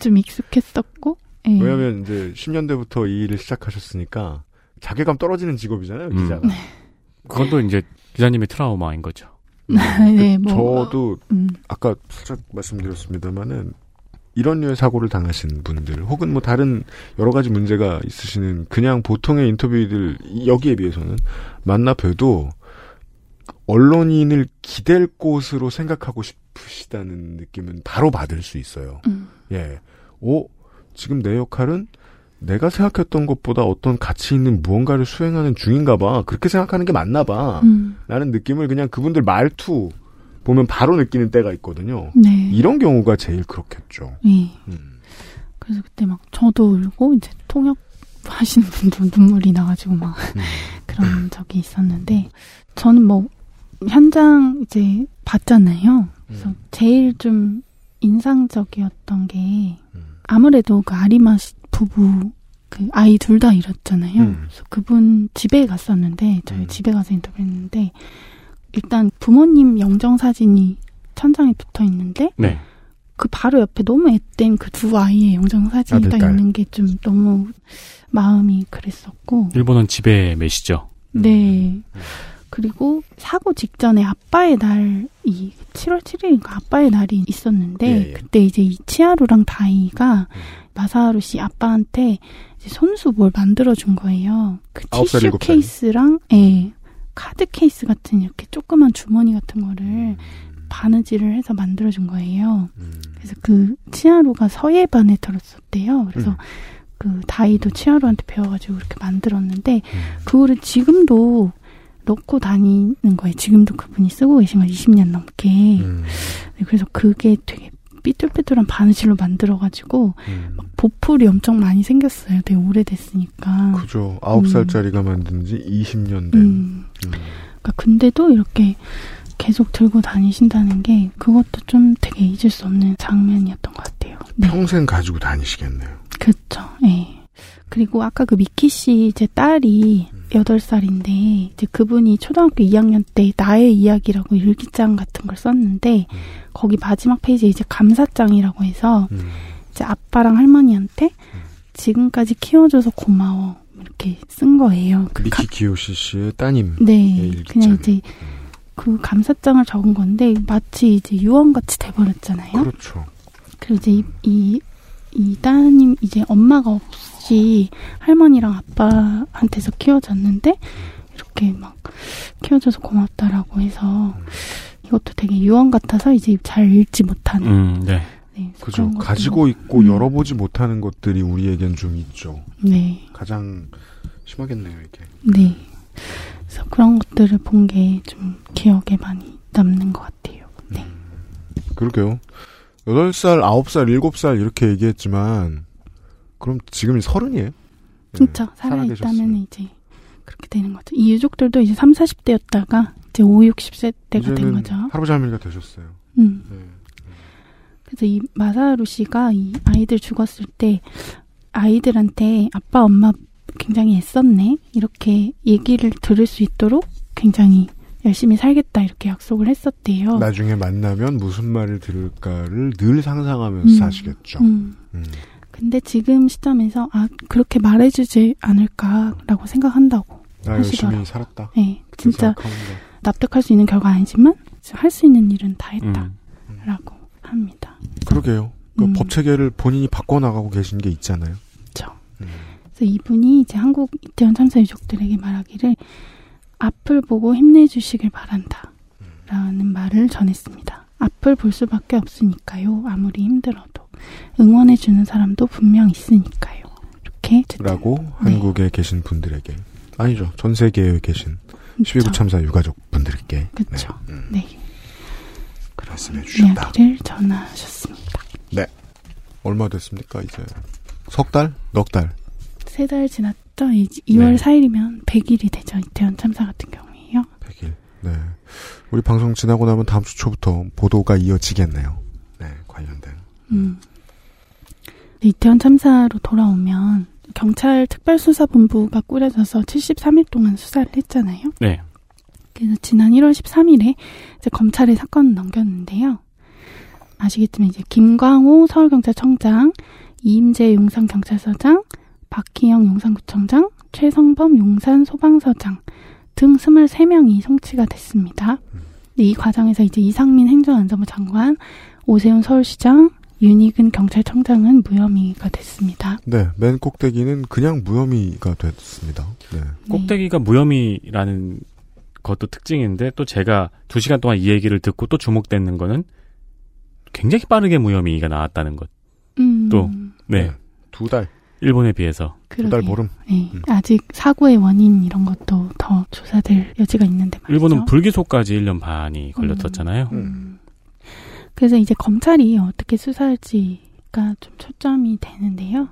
좀 익숙했었고 네. 왜냐하면 이제 10년대부터 이 일을 시작하셨으니까 자괴감 떨어지는 직업이잖아요. 기자가. 그건 또 이제 기자님의 트라우마인 거죠. 네, 뭐, 저도 아까 살짝 말씀드렸습니다만은 이런 류의 사고를 당하신 분들 혹은 뭐 다른 여러 가지 문제가 있으시는 그냥 보통의 인터뷰들 여기에 비해서는 만나 뵈도 언론인을 기댈 곳으로 생각하고 싶으시다는 느낌은 바로 받을 수 있어요. 예, 지금 내 역할은 내가 생각했던 것보다 어떤 가치 있는 무언가를 수행하는 중인가 봐. 그렇게 생각하는 게 맞나 봐. 라는 느낌을 그냥 그분들 말투 보면 바로 느끼는 때가 있거든요. 네. 이런 경우가 제일 그렇겠죠. 네. 그래서 그때 막 저도 울고 이제 통역하시는 분도 눈물이 나가지고 막 그런 적이 있었는데 저는 뭐 현장 이제 봤잖아요. 그래서 제일 좀 인상적이었던 게 아무래도 그 아리마 부부 그 아이 둘 다 잃었잖아요. 그래서 그분 집에 갔었는데 저희 집에 가서 인터뷰했는데 일단 부모님 영정 사진이 천장에 붙어 있는데 네. 그 바로 옆에 너무 앳된 그 두 아이의 영정 사진이 딱 있는 게 좀 너무 마음이 그랬었고 일본은 집에 매시죠. 네. 그리고 사고 직전에 아빠의 날이 7월 7일인가 아빠의 날이 있었는데 예, 예. 그때 이제 이 치하루랑 다이가 마사하루 씨 아빠한테 이제 손수 뭘 만들어준 거예요. 그 티슈 7살. 케이스랑 예, 카드 케이스 같은 이렇게 조그만 주머니 같은 거를 바느질을 해서 만들어준 거예요. 그래서 그 치하루가 서예반에 들었었대요. 그래서 그 다이도 치하루한테 배워가지고 이렇게 만들었는데 그거를 지금도 넣고 다니는 거예요. 지금도 그분이 쓰고 계신 거 20년 넘게. 그래서 그게 되게 삐뚤삐뚤한 바느질로 만들어가지고 막 보풀이 엄청 많이 생겼어요. 되게 오래됐으니까. 그죠. 9살짜리가 만든 지 20년 된. 그러니까 근데도 이렇게 계속 들고 다니신다는 게 그것도 좀 되게 잊을 수 없는 장면이었던 것 같아요. 네. 평생 가지고 다니시겠네요. 그렇죠. 네. 그리고 아까 그 미키 씨 제 딸이 8살인데 이제 그분이 초등학교 2학년 때 나의 이야기라고 일기장 같은 걸 썼는데 거기 마지막 페이지에 이제 감사장이라고 해서 이제 아빠랑 할머니한테 지금까지 키워줘서 고마워 이렇게 쓴 거예요. 그 미키 기요시 씨의 따님. 네, 일기장. 그냥 이제 그 감사장을 적은 건데 마치 이제 유언같이 돼버렸잖아요. 그렇죠. 그리고 이제 이 따님 이제 엄마가 없이 할머니랑 아빠한테서 키워졌는데 이렇게 막 키워줘서 고맙다라고 해서 이것도 되게 유언 같아서 이제 잘 읽지 못하는 네. 네, 그죠. 가지고 있고 열어보지 못하는 것들이 우리에겐 좀 있죠. 네. 가장 심하겠네요 이게. 네. 그래서 그런 것들을 본 게 좀 기억에 많이 남는 것 같아요. 네. 그러게요. 8살, 9살, 7살 이렇게 얘기했지만 그럼 지금이 30이에요? 진짜 살아있다면 이제 그렇게 되는 거죠. 이 유족들도 이제 30, 40대였다가 이제 50, 60세대가 된 거죠. 할아버지 할머니가 되셨어요. 네. 그래서 이 마사하루 씨가 이 아이들 죽었을 때 아이들한테 아빠, 엄마 굉장히 애썼네 이렇게 얘기를 들을 수 있도록 굉장히 열심히 살겠다 이렇게 약속을 했었대요. 나중에 만나면 무슨 말을 들을까를 늘 상상하면서 사시겠죠. 근데 지금 시점에서 그렇게 말해주지 않을까라고 생각한다고 하시더라고요. 열심히 살았다. 네, 진짜 납득할 수 있는 결과 아니지만 할 수 있는 일은 다 했다라고 합니다. 그러게요. 그 법 체계를 본인이 바꿔나가고 계신 게 있잖아요. 그렇죠. 그래서 이분이 이제 한국 이태원 참사 유족들에게 말하기를 앞을 보고 힘내주시길 바란다 라는 말을 전했습니다. 앞을 볼 수밖에 없으니까요. 아무리 힘들어도 응원해주는 사람도 분명 있으니까요. 이렇게 라고 한국에 계신 분들에게 아니죠. 전 세계에 계신 11구 참사 유가족 분들께 그렇죠. 네. 말씀해 주셨다. 이야기를 전하셨습니다. 네. 얼마 됐습니까? 이제 석 달? 넉 달? 3달 지났 2월 4일이면 100일이 되죠. 이태원 참사 같은 경우에요. 100일. 네. 우리 방송 지나고 나면 다음 주 초부터 보도가 이어지겠네요. 네. 관련된. 이태원 참사로 돌아오면 경찰 특별수사본부가 꾸려져서 73일 동안 수사를 했잖아요. 네. 그래서 지난 1월 13일에 이제 검찰에 사건을 넘겼는데요. 아시겠지만 이제 김광호 서울경찰청장, 이임재 용산경찰서장, 박희영 용산구청장, 최성범 용산소방서장 등 23명이 송치가 됐습니다. 이 과정에서 이제 이상민 행정안전부 장관, 오세훈 서울시장, 윤희근 경찰청장은 무혐의가 됐습니다. 네, 맨 꼭대기는 그냥 무혐의가 됐습니다. 네. 꼭대기가 무혐의라는 그것도 특징인데 또 제가 2시간 동안 이 얘기를 듣고 또 주목되는 거는 굉장히 빠르게 무혐의가 나왔다는 것. 또, 네. 2달. 일본에 비해서. 2달 보름. 네. 아직 사고의 원인 이런 것도 더 조사될 여지가 있는데 말이죠. 일본은 불기소까지 1년 반이 걸렸었잖아요. 그래서 이제 검찰이 어떻게 수사할지가 좀 초점이 되는데요.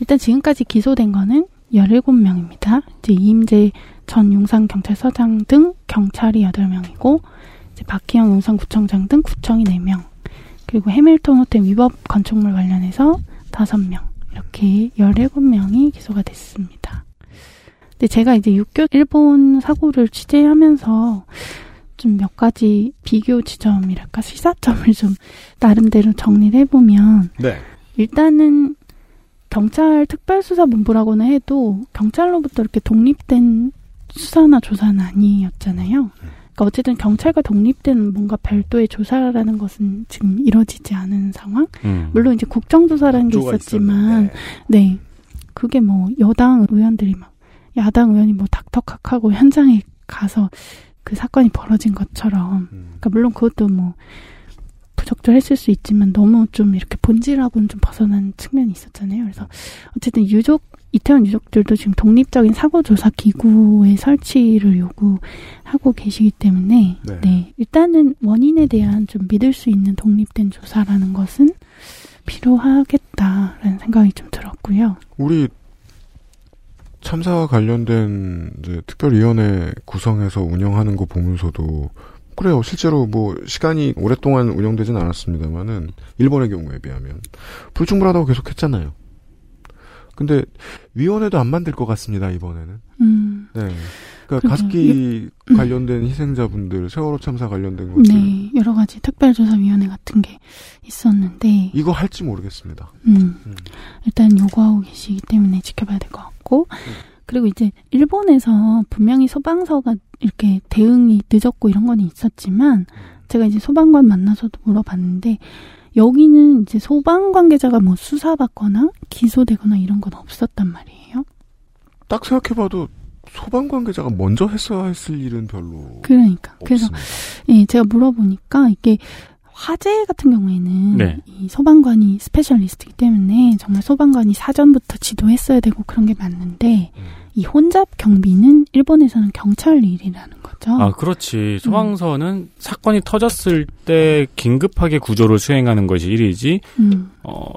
일단 지금까지 기소된 거는 17명입니다. 이제 이임재 전 용산경찰서장 등 경찰이 8명이고, 이제 박희영 용산구청장 등 구청이 4명, 그리고 해밀턴 호텔 위법 건축물 관련해서 5명, 이렇게 17명이 기소가 됐습니다. 근데 제가 이제 6교 일본 사고를 취재하면서 좀 몇 가지 비교 지점이랄까, 시사점을 좀 나름대로 정리를 해보면, 네. 일단은 경찰 특별수사본부라고는 해도 경찰로부터 이렇게 독립된 수사나 조사는 아니었잖아요. 그러니까 어쨌든 경찰과 독립된 뭔가 별도의 조사라는 것은 지금 이루어지지 않은 상황. 물론 이제 국정조사라는 게 있었지만, 네, 그게 뭐 여당 의원들이 막 야당 의원이 뭐 닥터각하고 현장에 가서 그 사건이 벌어진 것처럼, 그러니까 물론 그것도 뭐 부적절했을 수 있지만 너무 좀 이렇게 본질하고는 좀 벗어난 측면이 있었잖아요. 그래서 어쨌든 이태원 유족들도 지금 독립적인 사고조사 기구의 설치를 요구하고 계시기 때문에, 네. 네, 일단은 원인에 대한 좀 믿을 수 있는 독립된 조사라는 것은 필요하겠다라는 생각이 좀 들었고요. 우리 참사와 관련된 이제 특별위원회 구성해서 운영하는 거 보면서도 그래요. 실제로 뭐 시간이 오랫동안 운영되진 않았습니다만은 일본의 경우에 비하면 불충분하다고 계속 했잖아요. 근데 위원회도 안 만들 것 같습니다 이번에는. 네. 그러니까 가습기 관련된 희생자분들, 세월호 참사 관련된 것들. 네. 여러 가지 특별조사위원회 같은 게 있었는데 이거 할지 모르겠습니다. 일단 요구하고 계시기 때문에 지켜봐야 될 것 같고. 그리고 이제 일본에서 분명히 소방서가 이렇게 대응이 늦었고 이런 건 있었지만, 제가 이제 소방관 만나서도 물어봤는데, 여기는 이제 소방 관계자가 뭐 수사받거나 기소되거나 이런 건 없었단 말이에요. 딱 생각해봐도 소방 관계자가 먼저 했어야 했을 일은 별로. 그러니까. 없습니다. 그래서, 예, 제가 물어보니까 이게, 화재 같은 경우에는, 네. 이 소방관이 스페셜리스트이기 때문에 정말 소방관이 사전부터 지도했어야 되고 그런 게 맞는데, 이 혼잡 경비는 일본에서는 경찰 일이라는 거죠. 아, 그렇지. 소방서는 사건이 터졌을 때 긴급하게 구조를 수행하는 것이 일이지,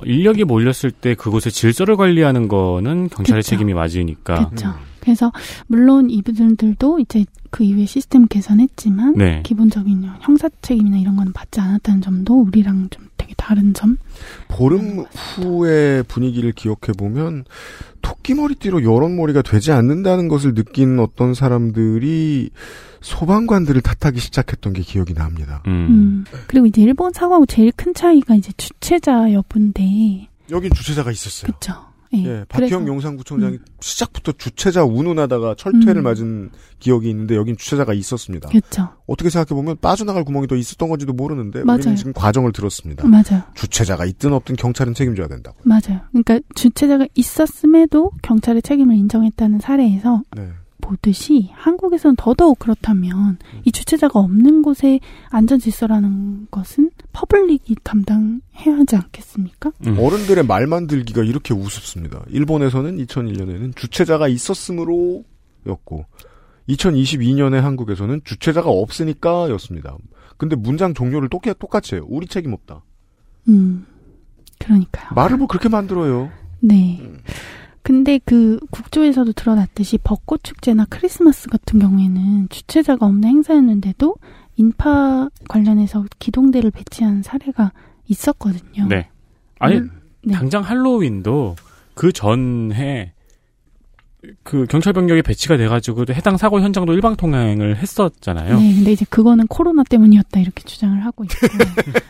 인력이 몰렸을 때 그곳의 질서를 관리하는 거는 경찰의, 그쵸. 책임이 맞으니까. 그렇죠. 그래서 물론 이분들도 이제 그 이후에 시스템 개선했지만, 네. 기본적인 형사 책임이나 이런 건 받지 않았다는 점도 우리랑 좀 되게 다른 점. 보름 후의 분위기를 기억해보면 토끼머리띠로 여론몰이가 되지 않는다는 것을 느낀 어떤 사람들이 소방관들을 탓하기 시작했던 게 기억이 납니다. 그리고 이제 일본 사고하고 제일 큰 차이가 이제 주최자 여부인데, 여긴 주최자가 있었어요. 그렇죠. 예, 네, 박희영 용산구청장이 시작부터 주최자 운운하다가 철퇴를 맞은 기억이 있는데, 여긴 주최자가 있었습니다. 그렇죠. 어떻게 생각해보면 빠져나갈 구멍이 더 있었던 건지도 모르는데, 맞아요. 우리는 지금 과정을 들었습니다. 맞아요. 주최자가 있든 없든 경찰은 책임져야 된다고. 맞아요. 그러니까 주최자가 있었음에도 경찰의 책임을 인정했다는 사례에서, 네. 보듯이 한국에서는 더더욱 그렇다면, 이 주최자가 없는 곳의 안전질서라는 것은 퍼블릭이 담당해야 하지 않겠습니까? 어른들의 말 만들기가 이렇게 우습습니다. 일본에서는 2001년에는 주최자가 있었으므로 였고, 2022년에 한국에서는 주최자가 없으니까 였습니다. 근데 문장 종료를 똑같이 해요. 우리 책임 없다. 그러니까요. 말을 뭐 그렇게 만들어요. 네. 근데 그 국조에서도 드러났듯이 벚꽃축제나 크리스마스 같은 경우에는 주최자가 없는 행사였는데도 인파 관련해서 기동대를 배치한 사례가 있었거든요. 네. 아니, 네. 당장 할로윈도 그 전해 그 경찰 병력이 배치가 돼가지고 해당 사고 현장도 일방 통행을 했었잖아요. 네, 근데 이제 그거는 코로나 때문이었다 이렇게 주장을 하고 있고.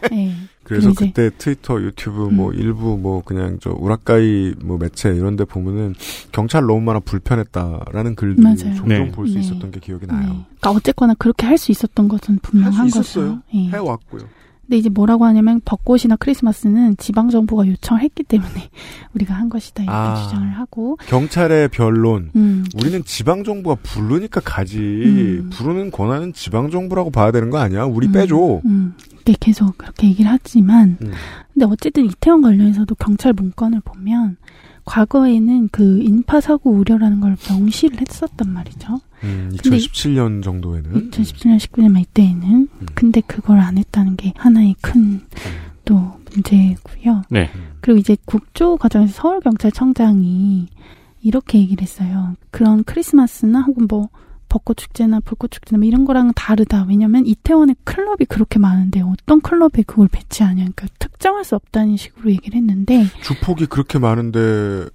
네. 그래서 그때 트위터, 유튜브 뭐 일부 뭐 그냥 저 우라카이 뭐 매체 이런데 보면은 경찰 너무 많아 불편했다라는 글들, 맞아요. 종종, 네. 볼 수, 네. 있었던 게 기억이 나요. 네. 그러니까 어쨌거나 그렇게 할 수 있었던 것은 분명한 거죠. 할 수 있었어요. 네. 해왔고요. 근데 이제 뭐라고 하냐면 벚꽃이나 크리스마스는 지방정부가 요청했기 때문에 우리가 한 것이다 이렇게 주장을 하고. 경찰의 변론. 우리는 지방정부가 부르니까 가지. 부르는 권한은 지방정부라고 봐야 되는 거 아니야? 우리 빼줘. 네, 계속 그렇게 얘기를 하지만 근데 어쨌든 이태원 관련해서도 경찰 문건을 보면 과거에는 그 인파사고 우려라는 걸 명시를 했었단 말이죠. 2017년 정도에는. 2017년, 19년만 이때에는. 근데 그걸 안 했다는 게 하나의 큰 또 문제고요. 네. 그리고 이제 국조 과정에서 서울경찰청장이 이렇게 얘기를 했어요. 그런 크리스마스나 혹은 뭐 벚꽃축제나 불꽃축제나 뭐 이런 거랑은 다르다. 왜냐면 이태원에 클럽이 그렇게 많은데 어떤 클럽에 그걸 배치하냐. 그러니까 특정할 수 없다는 식으로 얘기를 했는데. 주폭이 그렇게 많은데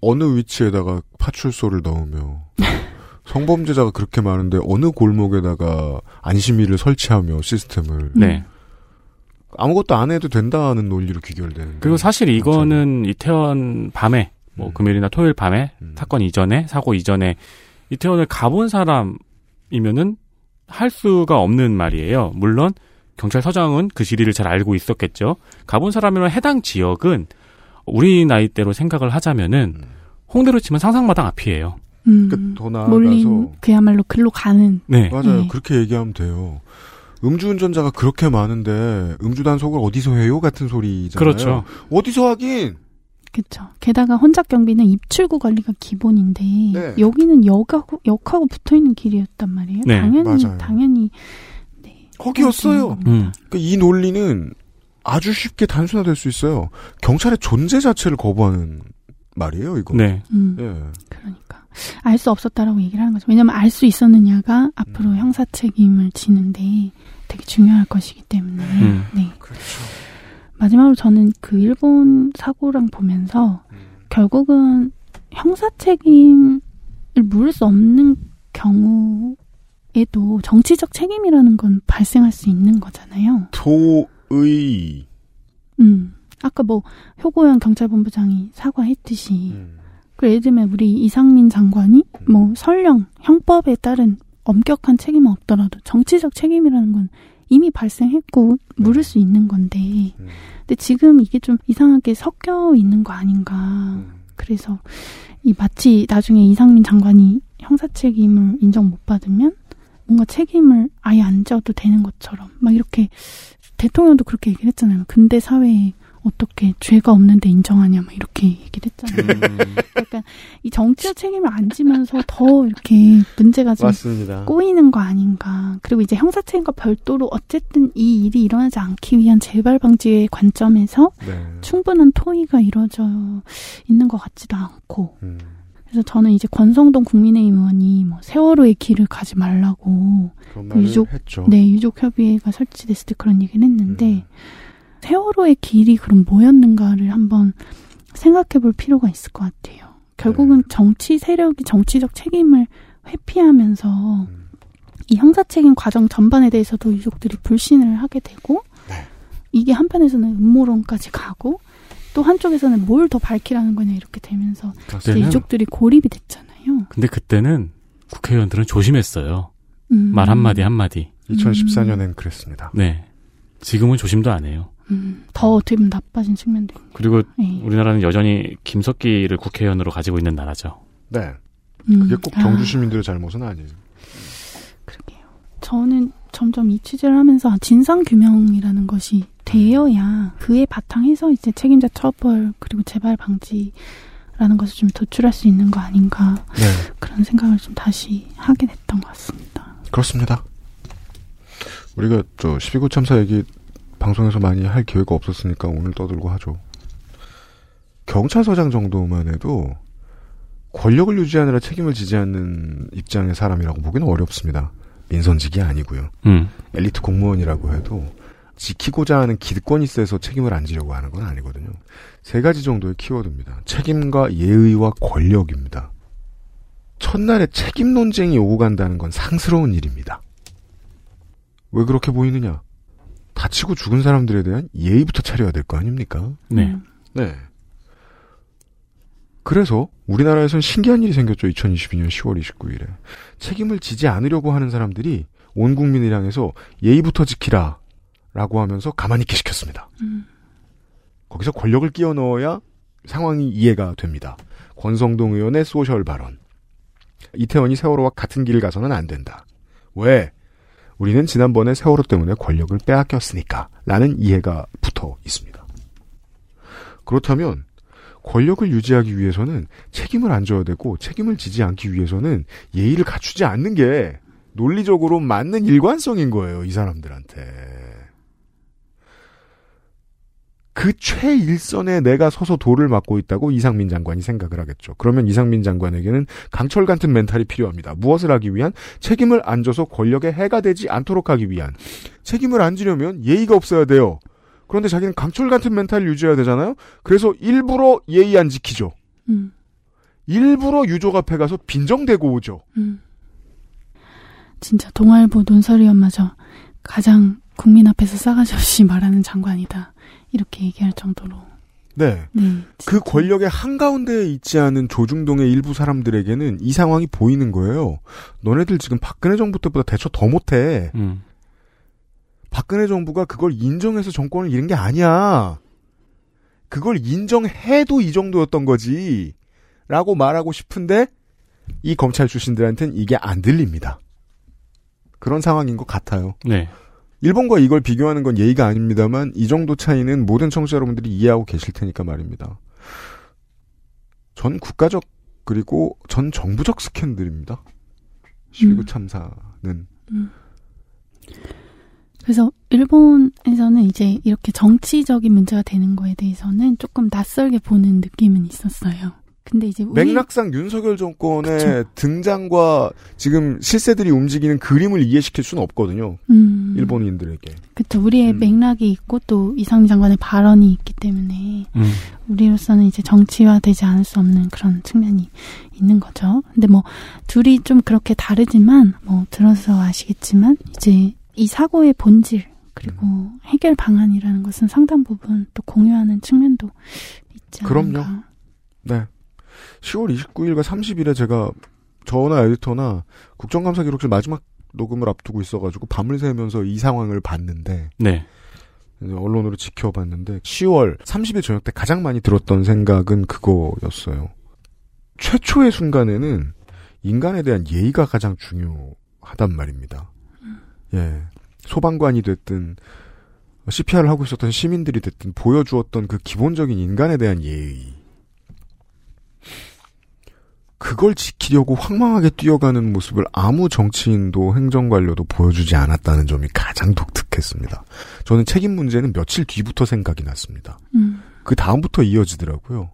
어느 위치에다가 파출소를 넣으며 성범죄자가 그렇게 많은데 어느 골목에다가 안심위를 설치하며 시스템을. 네. 아무것도 안 해도 된다는 논리로 귀결되는. 그리고 사실 이거는 맞아요. 이태원 밤에 뭐 금요일이나 토요일 밤에 사건 이전에 사고 이전에 이태원을 가본 사람이면은 할 수가 없는 말이에요. 물론 경찰서장은 그 지리를 잘 알고 있었겠죠. 가본 사람이면 해당 지역은 우리 나이대로 생각을 하자면은 홍대로 치면 상상마당 앞이에요. 그러니까 더 나아가서 몰린 그야말로 글로 가는. 네. 맞아요. 네. 그렇게 얘기하면 돼요. 음주운전자가 그렇게 많은데 음주단속을 어디서 해요? 같은 소리잖아요. 그렇죠. 어디서 하긴. 그렇죠. 게다가 혼잡 경비는 입출구 관리가 기본인데 네. 여기는 역하고 붙어있는 길이었단 말이에요. 네. 당연히 네, 거기였어요. 그러니까 이 논리는 아주 쉽게 단순화될 수 있어요. 경찰의 존재 자체를 거부하는 말이에요, 이거. 네. 예. 그러니까 알 수 없었다라고 얘기를 하는 거죠. 왜냐하면 알 수 있었느냐가 앞으로 형사 책임을 지는데 되게 중요할 것이기 때문에. 네. 그렇죠. 마지막으로 저는 그 일본 사고랑 보면서 결국은 형사 책임을 물을 수 없는 경우에도 정치적 책임이라는 건 발생할 수 있는 거잖아요. 도의. 아까 뭐 효고현 경찰본부장이 사과했듯이 그 예를 들면 우리 이상민 장관이 뭐 설령 형법에 따른 엄격한 책임은 없더라도 정치적 책임이라는 건 이미 발생했고 물을 수 있는 건데 근데 지금 이게 좀 이상하게 섞여 있는 거 아닌가. 그래서 이 마치 나중에 이상민 장관이 형사 책임을 인정 못 받으면 뭔가 책임을 아예 안 져도 되는 것처럼 막 이렇게 대통령도 그렇게 얘기를 했잖아요. 근대 사회에 어떻게 죄가 없는데 인정하냐 막 이렇게 얘기를 했잖아요. 약간 이 정치적 책임을 안 지면서 더 이렇게 문제가 좀 맞습니다. 꼬이는 거 아닌가. 그리고 이제 형사 책임과 별도로 어쨌든 이 일이 일어나지 않기 위한 재발 방지의 관점에서 네. 충분한 토의가 이루어져 있는 것 같지도 않고. 그래서 저는 이제 권성동 국민의힘 의원이 뭐 세월호의 길을 가지 말라고 그 유족협의회가 설치됐을 때 그런 얘기를 했는데 세월호의 길이 그럼 뭐였는가를 한번 생각해 볼 필요가 있을 것 같아요. 결국은 정치 세력이 정치적 책임을 회피하면서 이 형사 책임 과정 전반에 대해서도 유족들이 불신을 하게 되고 이게 한편에서는 음모론까지 가고 또 한쪽에서는 뭘 더 밝히라는 거냐 이렇게 되면서 유족들이 고립이 됐잖아요. 근데 그때는 국회의원들은 조심했어요. 말 한마디 한마디. 2014년엔 그랬습니다. 네. 지금은 조심도 안 해요. 더 어떻게 보면 나빠진 측면도 있네요. 그리고 네. 우리나라는 여전히 김석기를 국회의원으로 가지고 있는 나라죠. 네. 그게 꼭 경주 시민들의 잘못은 아니에요. 그러게요. 저는 점점 이 취재를 하면서 진상규명이라는 것이 되어야 그에 바탕에서 이제 책임자 처벌 그리고 재발 방지라는 것을 좀 도출할 수 있는 거 아닌가. 네. 그런 생각을 좀 다시 하게 됐던 것 같습니다. 그렇습니다. 우리가 12구 참사 얘기 방송에서 많이 할 기회가 없었으니까 오늘 떠들고 하죠. 경찰서장 정도만 해도 권력을 유지하느라 책임을 지지 않는 입장의 사람이라고 보기는 어렵습니다. 민선직이 아니고요. 엘리트 공무원이라고 해도 지키고자 하는 기득권이 세서 책임을 안 지려고 하는 건 아니거든요. 세 가지 정도의 키워드입니다. 책임과 예의와 권력입니다. 첫날에 책임 논쟁이 오고 간다는 건 상스러운 일입니다. 왜 그렇게 보이느냐? 다치고 죽은 사람들에 대한 예의부터 차려야 될 거 아닙니까? 네. 네. 그래서 우리나라에선 신기한 일이 생겼죠. 2022년 10월 29일에. 책임을 지지 않으려고 하는 사람들이 온 국민을 향해서 예의부터 지키라 라고 하면서 가만히 있게 시켰습니다. 거기서 권력을 끼워 넣어야 상황이 이해가 됩니다. 권성동 의원의 소셜 발언. 이태원이 세월호와 같은 길을 가서는 안 된다. 왜? 우리는 지난번에 세월호 때문에 권력을 빼앗겼으니까 라는 이해가 붙어 있습니다. 그렇다면 권력을 유지하기 위해서는 책임을 안 져야 되고 책임을 지지 않기 위해서는 예의를 갖추지 않는 게 논리적으로 맞는 일관성인 거예요. 이 사람들한테. 그 최일선에 내가 서서 돌을 맞고 있다고 이상민 장관이 생각을 하겠죠. 그러면 이상민 장관에게는 강철 같은 멘탈이 필요합니다. 무엇을 하기 위한? 책임을 안 져서 권력에 해가 되지 않도록 하기 위한. 책임을 안 지려면 예의가 없어야 돼요. 그런데 자기는 강철 같은 멘탈을 유지해야 되잖아요. 그래서 일부러 예의 안 지키죠. 일부러 유족 앞에 가서 빈정대고 오죠. 진짜 동아일보 논설위 엄마죠. 가장 국민 앞에서 싸가지 없이 말하는 장관이다. 이렇게 얘기할 정도로. 네. 그 권력의 한가운데에 있지 않은 조중동의 일부 사람들에게는 이 상황이 보이는 거예요. 너네들 지금 박근혜 정부 때보다 대처 더 못해. 박근혜 정부가 그걸 인정해서 정권을 잃은 게 아니야. 그걸 인정해도 이 정도였던 거지. 라고 말하고 싶은데 이 검찰 출신들한테는 이게 안 들립니다. 그런 상황인 것 같아요. 네. 일본과 이걸 비교하는 건 예의가 아닙니다만 이 정도 차이는 모든 청취자 여러분들이 이해하고 계실 테니까 말입니다. 전 국가적 그리고 전 정부적 스캔들입니다. 12구 참사는. 그래서 일본에서는 이제 이렇게 정치적인 문제가 되는 거에 대해서는 조금 낯설게 보는 느낌은 있었어요. 근데 이제 맥락상 윤석열 정권의 그쵸. 등장과 지금 실세들이 움직이는 그림을 이해시킬 수는 없거든요. 일본인들에게. 그렇죠. 우리의 맥락이 있고 또 이상민 장관의 발언이 있기 때문에 우리로서는 이제 정치화되지 않을 수 없는 그런 측면이 있는 거죠. 근데 뭐 둘이 좀 그렇게 다르지만 뭐 들어서 아시겠지만 이제 이 사고의 본질 그리고 해결 방안이라는 것은 상당 부분 또 공유하는 측면도 있지 않을까. 그럼요. 네. 10월 29일과 30일에 제가 저나 에디터나 국정감사 기록실 마지막 녹음을 앞두고 있어가지고 밤을 새면서 이 상황을 봤는데 네. 언론으로 지켜봤는데 10월 30일 저녁 때 가장 많이 들었던 생각은 그거였어요. 최초의 순간에는 인간에 대한 예의가 가장 중요하단 말입니다. 예, 소방관이 됐든 CPR을 하고 있었던 시민들이 됐든 보여주었던 그 기본적인 인간에 대한 예의. 그걸 지키려고 황망하게 뛰어가는 모습을 아무 정치인도 행정관료도 보여주지 않았다는 점이 가장 독특했습니다. 저는 책임 문제는 며칠 뒤부터 생각이 났습니다. 그 다음부터 이어지더라고요.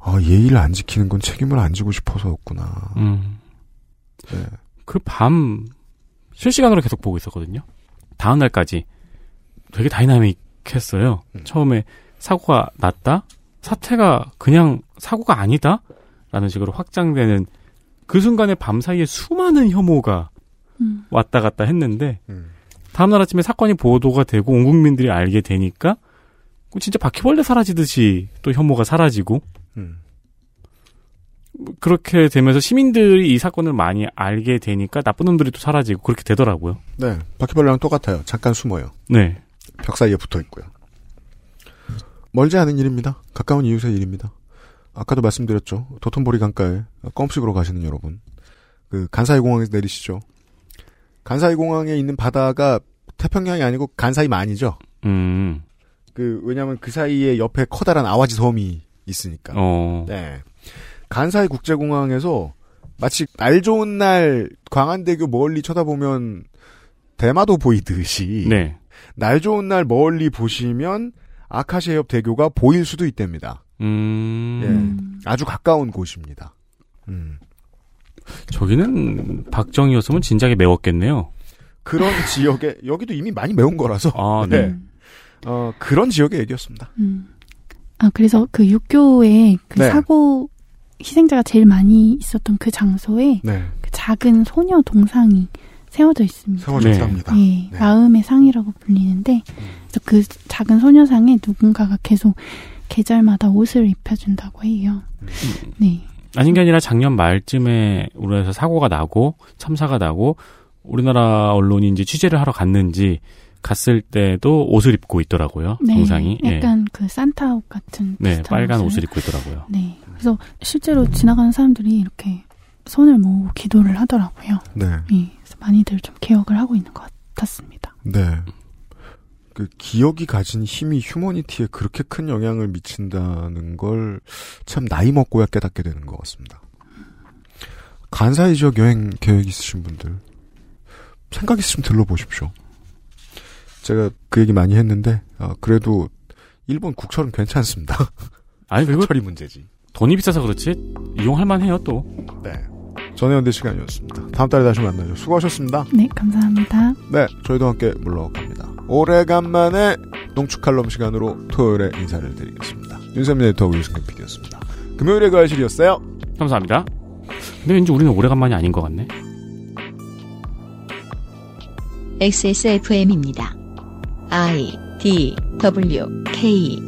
아, 예의를 안 지키는 건 책임을 안 지고 싶어서였구나. 네. 그 밤 실시간으로 계속 보고 있었거든요. 다음 날까지 되게 다이나믹했어요. 처음에 사고가 났다? 사태가 그냥 사고가 아니다? 라는 식으로 확장되는 그 순간에 밤사이에 수많은 혐오가 왔다 갔다 했는데 다음날 아침에 사건이 보도가 되고 온 국민들이 알게 되니까 진짜 바퀴벌레 사라지듯이 또 혐오가 사라지고 그렇게 되면서 시민들이 이 사건을 많이 알게 되니까 나쁜 놈들이 또 사라지고 그렇게 되더라고요. 네. 바퀴벌레랑 똑같아요. 잠깐 숨어요. 네. 벽 사이에 붙어 있고요. 멀지 않은 일입니다. 가까운 이웃의 일입니다. 아까도 말씀드렸죠. 도톤보리 강가에 껌식으로 가시는 여러분. 그 간사이 공항에서 내리시죠. 간사이 공항에 있는 바다가 태평양이 아니고 간사이만이죠. 그 왜냐하면 그 사이에 옆에 커다란 아와지 섬이 있으니까. 네. 간사이 국제공항에서 마치 날 좋은 날 광안대교 멀리 쳐다보면 대마도 보이듯이 네. 날 좋은 날 멀리 보시면 아카시 해협 대교가 보일 수도 있답니다. 예, 아주 가까운 곳입니다. 저기는 박정희였으면 진작에 매웠겠네요. 그런 지역에 여기도 이미 많이 매운 거라서. 아, 네. 그런 지역의 얘기였습니다. 아 그래서 그 육교에 그 네. 사고 희생자가 제일 많이 있었던 그 장소에 네. 그 작은 소녀 동상이 세워져 있습니다. 세워져 있습니다. 네. 예, 네. 마음의 상이라고 불리는데 그 작은 소녀상에 누군가가 계속 계절마다 옷을 입혀준다고 해요. 네. 아닌 게 아니라 작년 말쯤에 우리나라에서 사고가 나고 참사가 나고 우리나라 언론이 이제 취재를 하러 갔는지 갔을 때도 옷을 입고 있더라고요. 네, 정상이. 약간 그 산타 옷 같은 비슷한 빨간 옷을 입고 있더라고요. 네. 그래서 실제로 지나가는 사람들이 이렇게 손을 모으고 기도를 하더라고요. 네. 예, 그래서 많이들 좀 기억을 하고 있는 것 같았습니다. 네. 그 기억이 가진 힘이 휴머니티에 그렇게 큰 영향을 미친다는 걸 참 나이 먹고야 깨닫게 되는 것 같습니다. 간사이 지역 여행 계획 있으신 분들 생각 있으시면 들러보십시오. 제가 그 얘기 많이 했는데 그래도 일본 국철은 괜찮습니다. 아니 그리고 철이 문제지. 돈이 비싸서 그렇지 이용할 만해요 또. 네. 전혜원 대 시간이었습니다. 다음 달에 다시 만나죠. 수고하셨습니다. 네, 감사합니다. 네, 저희도 함께 물러갑니다. 오래간만에 농축칼럼 시간으로 토요일에 인사를 드리겠습니다. 윤세민 에디터하고 유승민 PD였습니다. 금요일에 그 알실이었어요. 감사합니다. 근데 왠지 우리는 오래간만이 아닌 것 같네. XSFM입니다. I, D, W, K